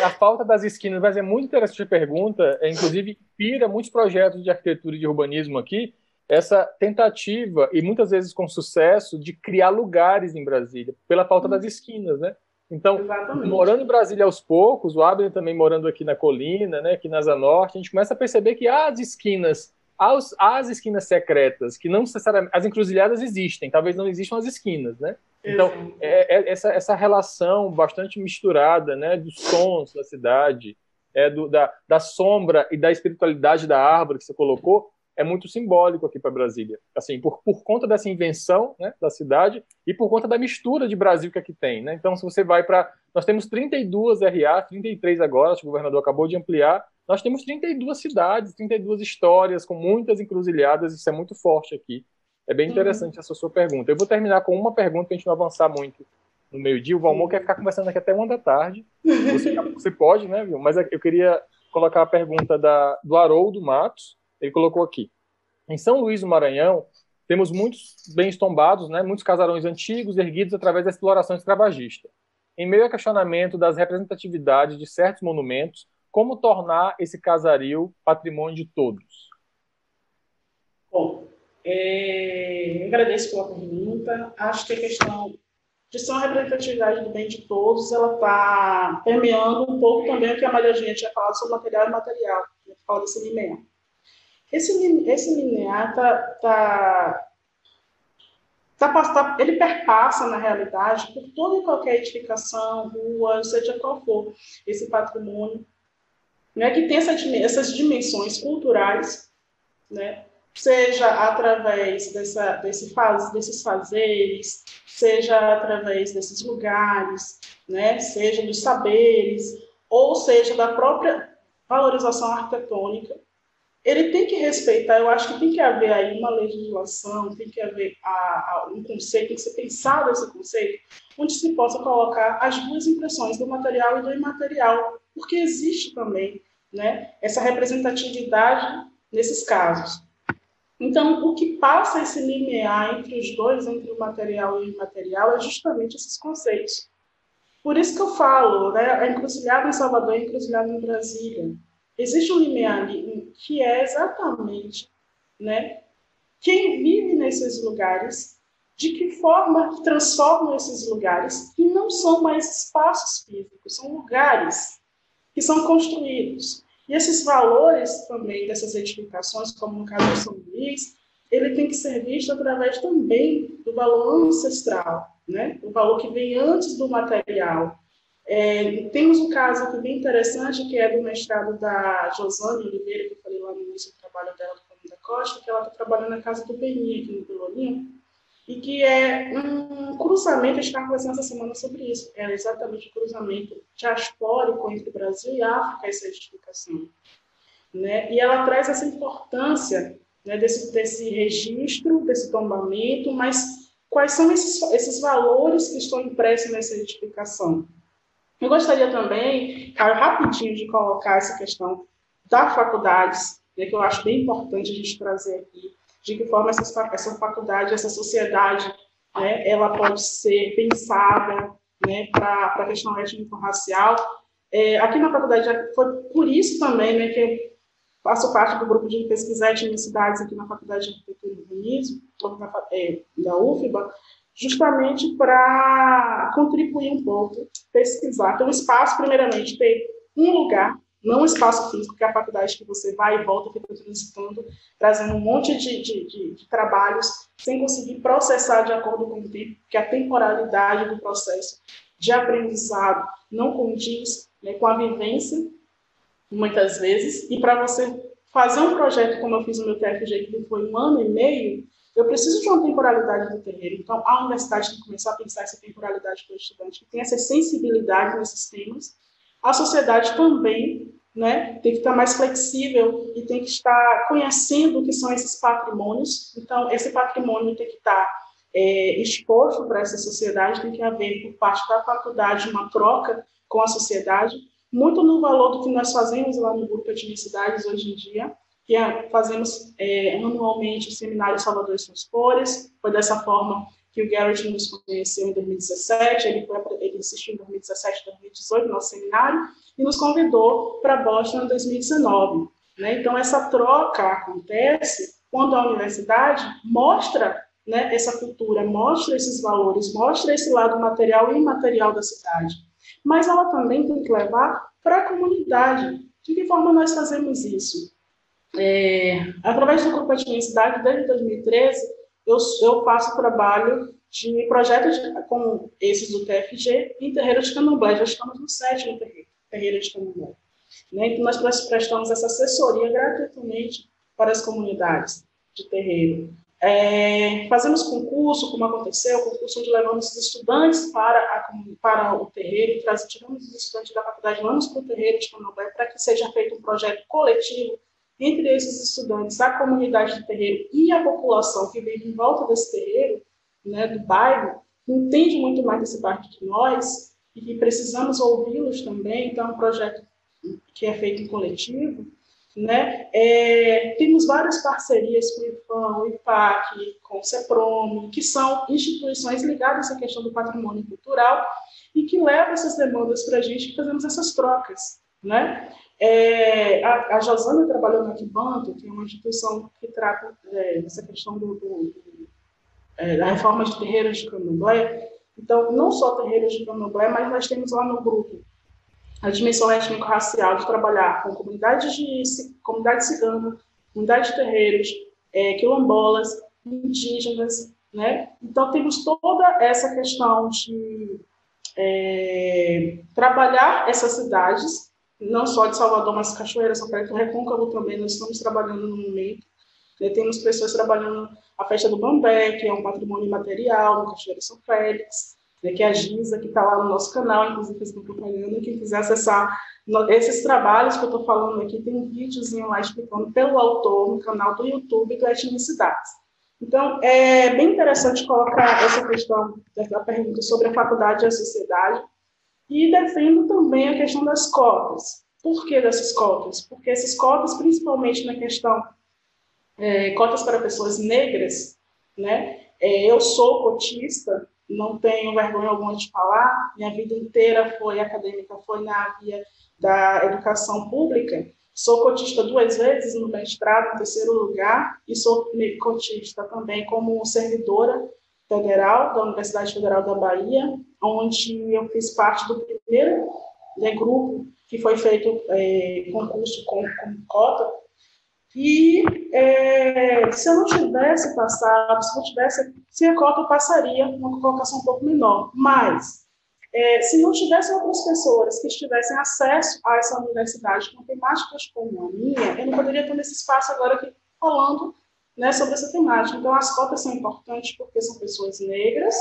a, a falta das esquinas, mas é muito interessante a pergunta, é, inclusive inspira muitos projetos de arquitetura e de urbanismo aqui, essa tentativa, e muitas vezes com sucesso, de criar lugares em Brasília, pela falta hum. das esquinas, né? Então, exatamente, morando em Brasília aos poucos, o Abner também morando aqui na colina, né, aqui na Asa Norte, a gente começa a perceber que há as esquinas, há, os, há as esquinas secretas, que não necessariamente... As encruzilhadas existem, talvez não existam as esquinas, né? Então, é, é, essa, essa relação bastante misturada, né, dos sons da cidade, é, do, da, da sombra e da espiritualidade da árvore que você colocou, é muito simbólico aqui para Brasília. Assim, por, por conta dessa invenção, né, da cidade, e por conta da mistura de Brasil que aqui tem. Né? Então, se você vai para... Nós temos trinta e duas R As, trinta e três agora, acho que o governador acabou de ampliar. Nós temos trinta e duas cidades, trinta e duas histórias, com muitas encruzilhadas, isso é muito forte aqui. É bem interessante uhum. essa sua pergunta. Eu vou terminar com uma pergunta para a gente não avançar muito no meio-dia. O Valmô uhum. quer ficar conversando aqui até uma da tarde. Você, você pode, né, viu? Mas eu queria colocar a pergunta da, do Haroldo Matos. Ele colocou aqui. Em São Luís do Maranhão, temos muitos bens tombados, né, muitos casarões antigos erguidos através da exploração escravagista. Em meio ao questionamento das representatividades de certos monumentos, como tornar esse casario patrimônio de todos? Bom, é... eu agradeço pela pergunta. Acho que a questão de ser uma representatividade do bem de todos, ela está permeando um pouco também o que a Maria Eugênia tinha falado sobre material e material, que fala desse linear. Esse, esse linear tá, tá, tá, tá, ele perpassa, na realidade, por toda e qualquer edificação, rua, seja qual for esse patrimônio, né, que tem essa, essas dimensões culturais, né, seja através dessa, desse faz, desses fazeres, seja através desses lugares, né, seja dos saberes, ou seja da própria valorização arquitetônica. Ele tem que respeitar, eu acho que tem que haver aí uma legislação, tem que haver a, a, um conceito, tem que ser pensado esse conceito, onde se possa colocar as duas impressões, do material e do imaterial, porque existe também, né, essa representatividade nesses casos. Então, o que passa esse limiar entre os dois, entre o material e o imaterial, é justamente esses conceitos. Por isso que eu falo, né, é encruzilhada em Salvador, é encruzilhada em Brasília. Existe um limiar ali, que é exatamente, né, quem vive nesses lugares, de que forma transformam esses lugares, que não são mais espaços físicos, são lugares que são construídos. E esses valores também dessas edificações, como no caso de São Luís, ele tem que ser visto através também do valor ancestral, né, o valor que vem antes do material. É, temos um caso aqui bem interessante, que é do mestrado da Josane Oliveira, que eu falei lá no início do trabalho dela, do Caminho da Costa, que ela está trabalhando na casa do Peninha, aqui no Pelourinho, e que é um cruzamento, a gente está conversando essa semana sobre isso, é exatamente o cruzamento diaspórico entre o Brasil e a África, essa edificação, né? E ela traz essa importância, né, desse, desse registro, desse tombamento, mas quais são esses, esses valores que estão impressos nessa edificação. Eu gostaria também, Caio, rapidinho, de colocar essa questão da faculdades, né, que eu acho bem importante a gente trazer aqui, de que forma essa, essa faculdade, essa sociedade, né, ela pode ser pensada, né, para a questão étnico-racial. É, aqui na faculdade, foi por isso também, né, que eu faço parte do grupo de pesquisa de universidades aqui na Faculdade de Arquitetura do Unido, da U F B A, justamente para contribuir um pouco, pesquisar. Então, o espaço, primeiramente, ter um lugar, não um espaço físico, que é a faculdade que você vai e volta, fica transitando, trazendo um monte de, de, de, de trabalhos, sem conseguir processar de acordo com o tempo, que a temporalidade do processo de aprendizado não condiz, né, com a vivência, muitas vezes. E para você fazer um projeto, como eu fiz no meu T F G, que foi um ano e meio, eu preciso de uma temporalidade do terreno. Então, a universidade tem que começar a pensar essa temporalidade para o estudante, que tem essa sensibilidade nesses temas. A sociedade também, né, tem que estar mais flexível e tem que estar conhecendo o que são esses patrimônios. Então, esse patrimônio tem que estar é, exposto para essa sociedade, tem que haver, por parte da faculdade, uma troca com a sociedade, muito no valor do que nós fazemos lá no grupo de universidades hoje em dia, que fazemos é, anualmente o Seminário Salvador e Suas Cores. Foi dessa forma que o Gareth nos conheceu em dois mil e dezessete, ele, foi, ele assistiu em dois mil e dezessete, dois mil e dezoito, nosso seminário, e nos convidou para Boston em dois mil e dezenove. Né? Então, essa troca acontece quando a universidade mostra, né, essa cultura, mostra esses valores, mostra esse lado material e imaterial da cidade. Mas ela também tem que levar para a comunidade. De que forma nós fazemos isso? É, através do grupo de universidade, desde dois mil e treze, eu, eu faço trabalho de projetos como esses do T F G em terreiro de candomblé. Já estamos no sétimo terreiro, terreiro de candomblé. né? Então, nós prestamos essa assessoria gratuitamente para as comunidades de terreiro. É, fazemos concurso, como aconteceu, concurso onde levamos os estudantes para, a, para o terreiro, tiramos os estudantes da faculdade, vamos para o terreiro de Canobé, para que seja feito um projeto coletivo entre esses estudantes, a comunidade do terreiro e a população que vive em volta desse terreiro, né, do bairro, que entende muito mais desse parque que nós, e que precisamos ouvi-los também. Então, é um projeto que é feito em coletivo, né? É, temos várias parcerias com o IFAN, o I P A C, com o CEPROM, que são instituições ligadas à questão do patrimônio cultural e que levam essas demandas para a gente, e fazemos essas trocas, né? É, a, a Josana trabalhou na Quibanto, que é uma instituição que trata é, essa questão do, do, do, é, da reforma de terreiros de Candomblé. Então, não só terreiros de Candomblé, mas nós temos lá no grupo a dimensão étnico-racial, de trabalhar com comunidades de comunidade cigana, comunidade de terreiros, é, quilombolas, indígenas, né? Então, temos toda essa questão de é, trabalhar essas cidades, não só de Salvador, mas Cachoeira, São Félix, Recôncavo também, nós estamos trabalhando no momento. Né? Temos pessoas trabalhando a festa do Bambé, que é um patrimônio imaterial, no Cachoeira São Félix, né, que é a Giza, que está lá no nosso canal, inclusive fez uma propaganda. Quem quiser acessar no, esses trabalhos que eu estou falando aqui, tem um videozinho lá explicando pelo autor no canal do YouTube do Etnicidades. Então, é bem interessante colocar essa questão da pergunta sobre a faculdade e a sociedade, e defendo também a questão das cotas. Por que dessas cotas? Porque essas cotas, principalmente na questão é, cotas para pessoas negras, né? É, eu sou cotista, não tenho vergonha alguma de falar, minha vida inteira foi acadêmica, foi na área da educação pública, sou cotista duas vezes no mestrado, em terceiro lugar, e sou cotista também como servidora federal da Universidade Federal da Bahia, onde eu fiz parte do primeiro né, grupo que foi feito é, concurso com, com cota. E é, se eu não tivesse passado, se eu tivesse, se a cota passaria, uma colocação um pouco menor. Mas, é, se não tivessem outras pessoas que tivessem acesso a essa universidade com temáticas como a minha, eu não poderia ter esse espaço agora aqui falando né, sobre essa temática. Então, as cotas são importantes porque são pessoas negras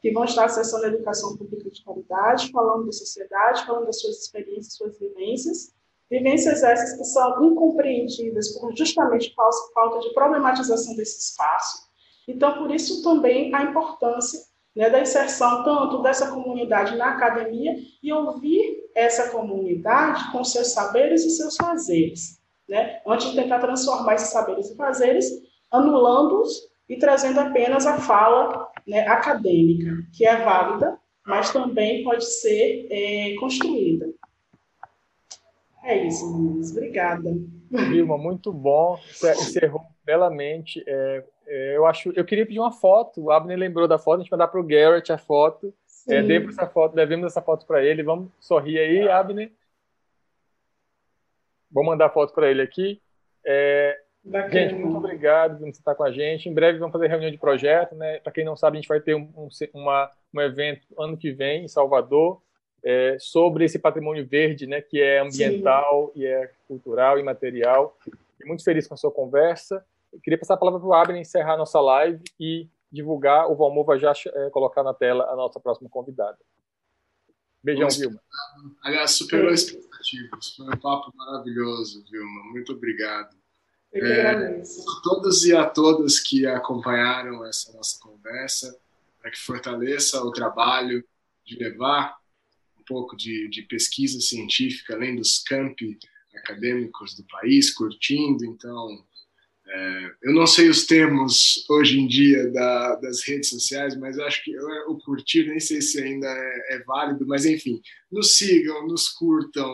que vão estar acessando a educação pública de qualidade, falando da sociedade, falando das suas experiências, suas vivências. Vivências essas que são incompreendidas por justamente falta de problematização desse espaço. Então, por isso também a importância né, da inserção tanto dessa comunidade na academia e ouvir essa comunidade com seus saberes e seus fazeres, né? Antes de tentar transformar esses saberes e fazeres, anulando-os e trazendo apenas a fala né, acadêmica, que é válida, mas também pode ser é, construída. É isso, meninas. Obrigada. Vilma, muito bom. Você encerrou belamente. É, é, eu, acho, eu queria pedir uma foto. O Abner lembrou da foto. A gente vai dar para o Gareth a foto. É, demos essa foto, devemos essa foto para ele. Vamos sorrir aí, Abner. Vou mandar a foto para ele aqui. É, gente, muito obrigado por estar com a gente. Em breve vamos fazer reunião de projeto. Né? Para quem não sabe, a gente vai ter um, um, uma, um evento ano que vem em Salvador. É, sobre esse patrimônio verde, né, que é ambiental, sim, e é cultural e material. Fiquei muito feliz com a sua conversa. Eu queria passar a palavra para o Abner encerrar a nossa live e divulgar. O Valmô vai já é, colocar na tela a nossa próxima convidada. Beijão, muito Vilma. Obrigado. Aliás, superou expectativas. Foi um papo maravilhoso, Vilma. Muito obrigado. Eu é, agradeço. A todos e a todas que acompanharam essa nossa conversa, para que fortaleça o trabalho de levar pouco de, de pesquisa científica, além dos campi acadêmicos do país, curtindo. Então, é, eu não sei os termos hoje em dia da, das redes sociais, mas acho que eu, o curtir, nem sei se ainda é, é válido, mas enfim, nos sigam, nos curtam,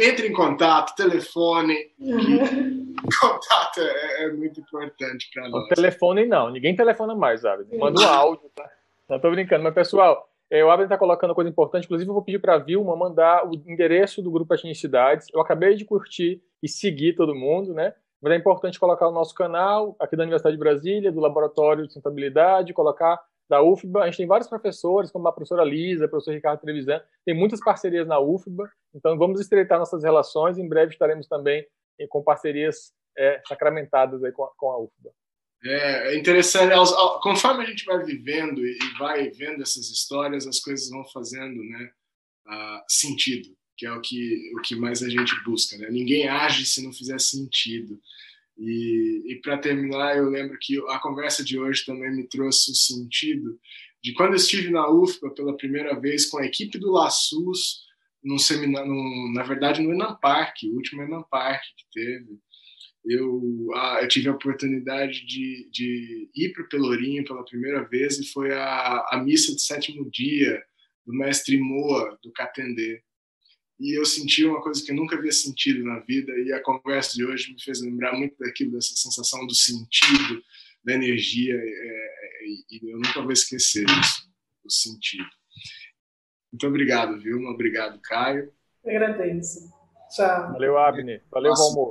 entrem em contato, telefone, uhum. Contato é, é muito importante para nós. O telefone não, ninguém telefona mais, sabe? Manda o áudio, tá? Não tô brincando, mas pessoal, É, o Abner está colocando coisa importante, inclusive eu vou pedir para a Vilma mandar o endereço do grupo Etnicidades. Eu acabei de curtir e seguir todo mundo, né? Mas é importante colocar o nosso canal, aqui da Universidade de Brasília, do Laboratório de Sustentabilidade, colocar da U F B A, a gente tem vários professores, como a professora Lisa, o professor Ricardo Trevisan, tem muitas parcerias na U F B A, então vamos estreitar nossas relações, em breve estaremos também com parcerias é, sacramentadas aí com, a, com a U F B A. É interessante, conforme a gente vai vivendo e vai vendo essas histórias, as coisas vão fazendo, né, sentido, que é o que, o que mais a gente busca, né? Ninguém age se não fizer sentido. E, e para terminar, eu lembro que a conversa de hoje também me trouxe o sentido de quando eu estive na U F B A pela primeira vez com a equipe do LaSUS, num seminário, num, na verdade, no Enamparque, o último Enamparque que teve. Eu, ah, eu tive a oportunidade de, de ir para o Pelourinho pela primeira vez e foi a, a missa de sétimo dia do mestre Moa, do Catendê. E eu senti uma coisa que eu nunca havia sentido na vida, e a conversa de hoje me fez lembrar muito daquilo, dessa sensação do sentido, da energia, é, e eu nunca vou esquecer isso, o sentido. Muito obrigado, Vilma. Obrigado, Caio. Eu agradeço. Tchau. Valeu, Abner. Valeu, Valmô.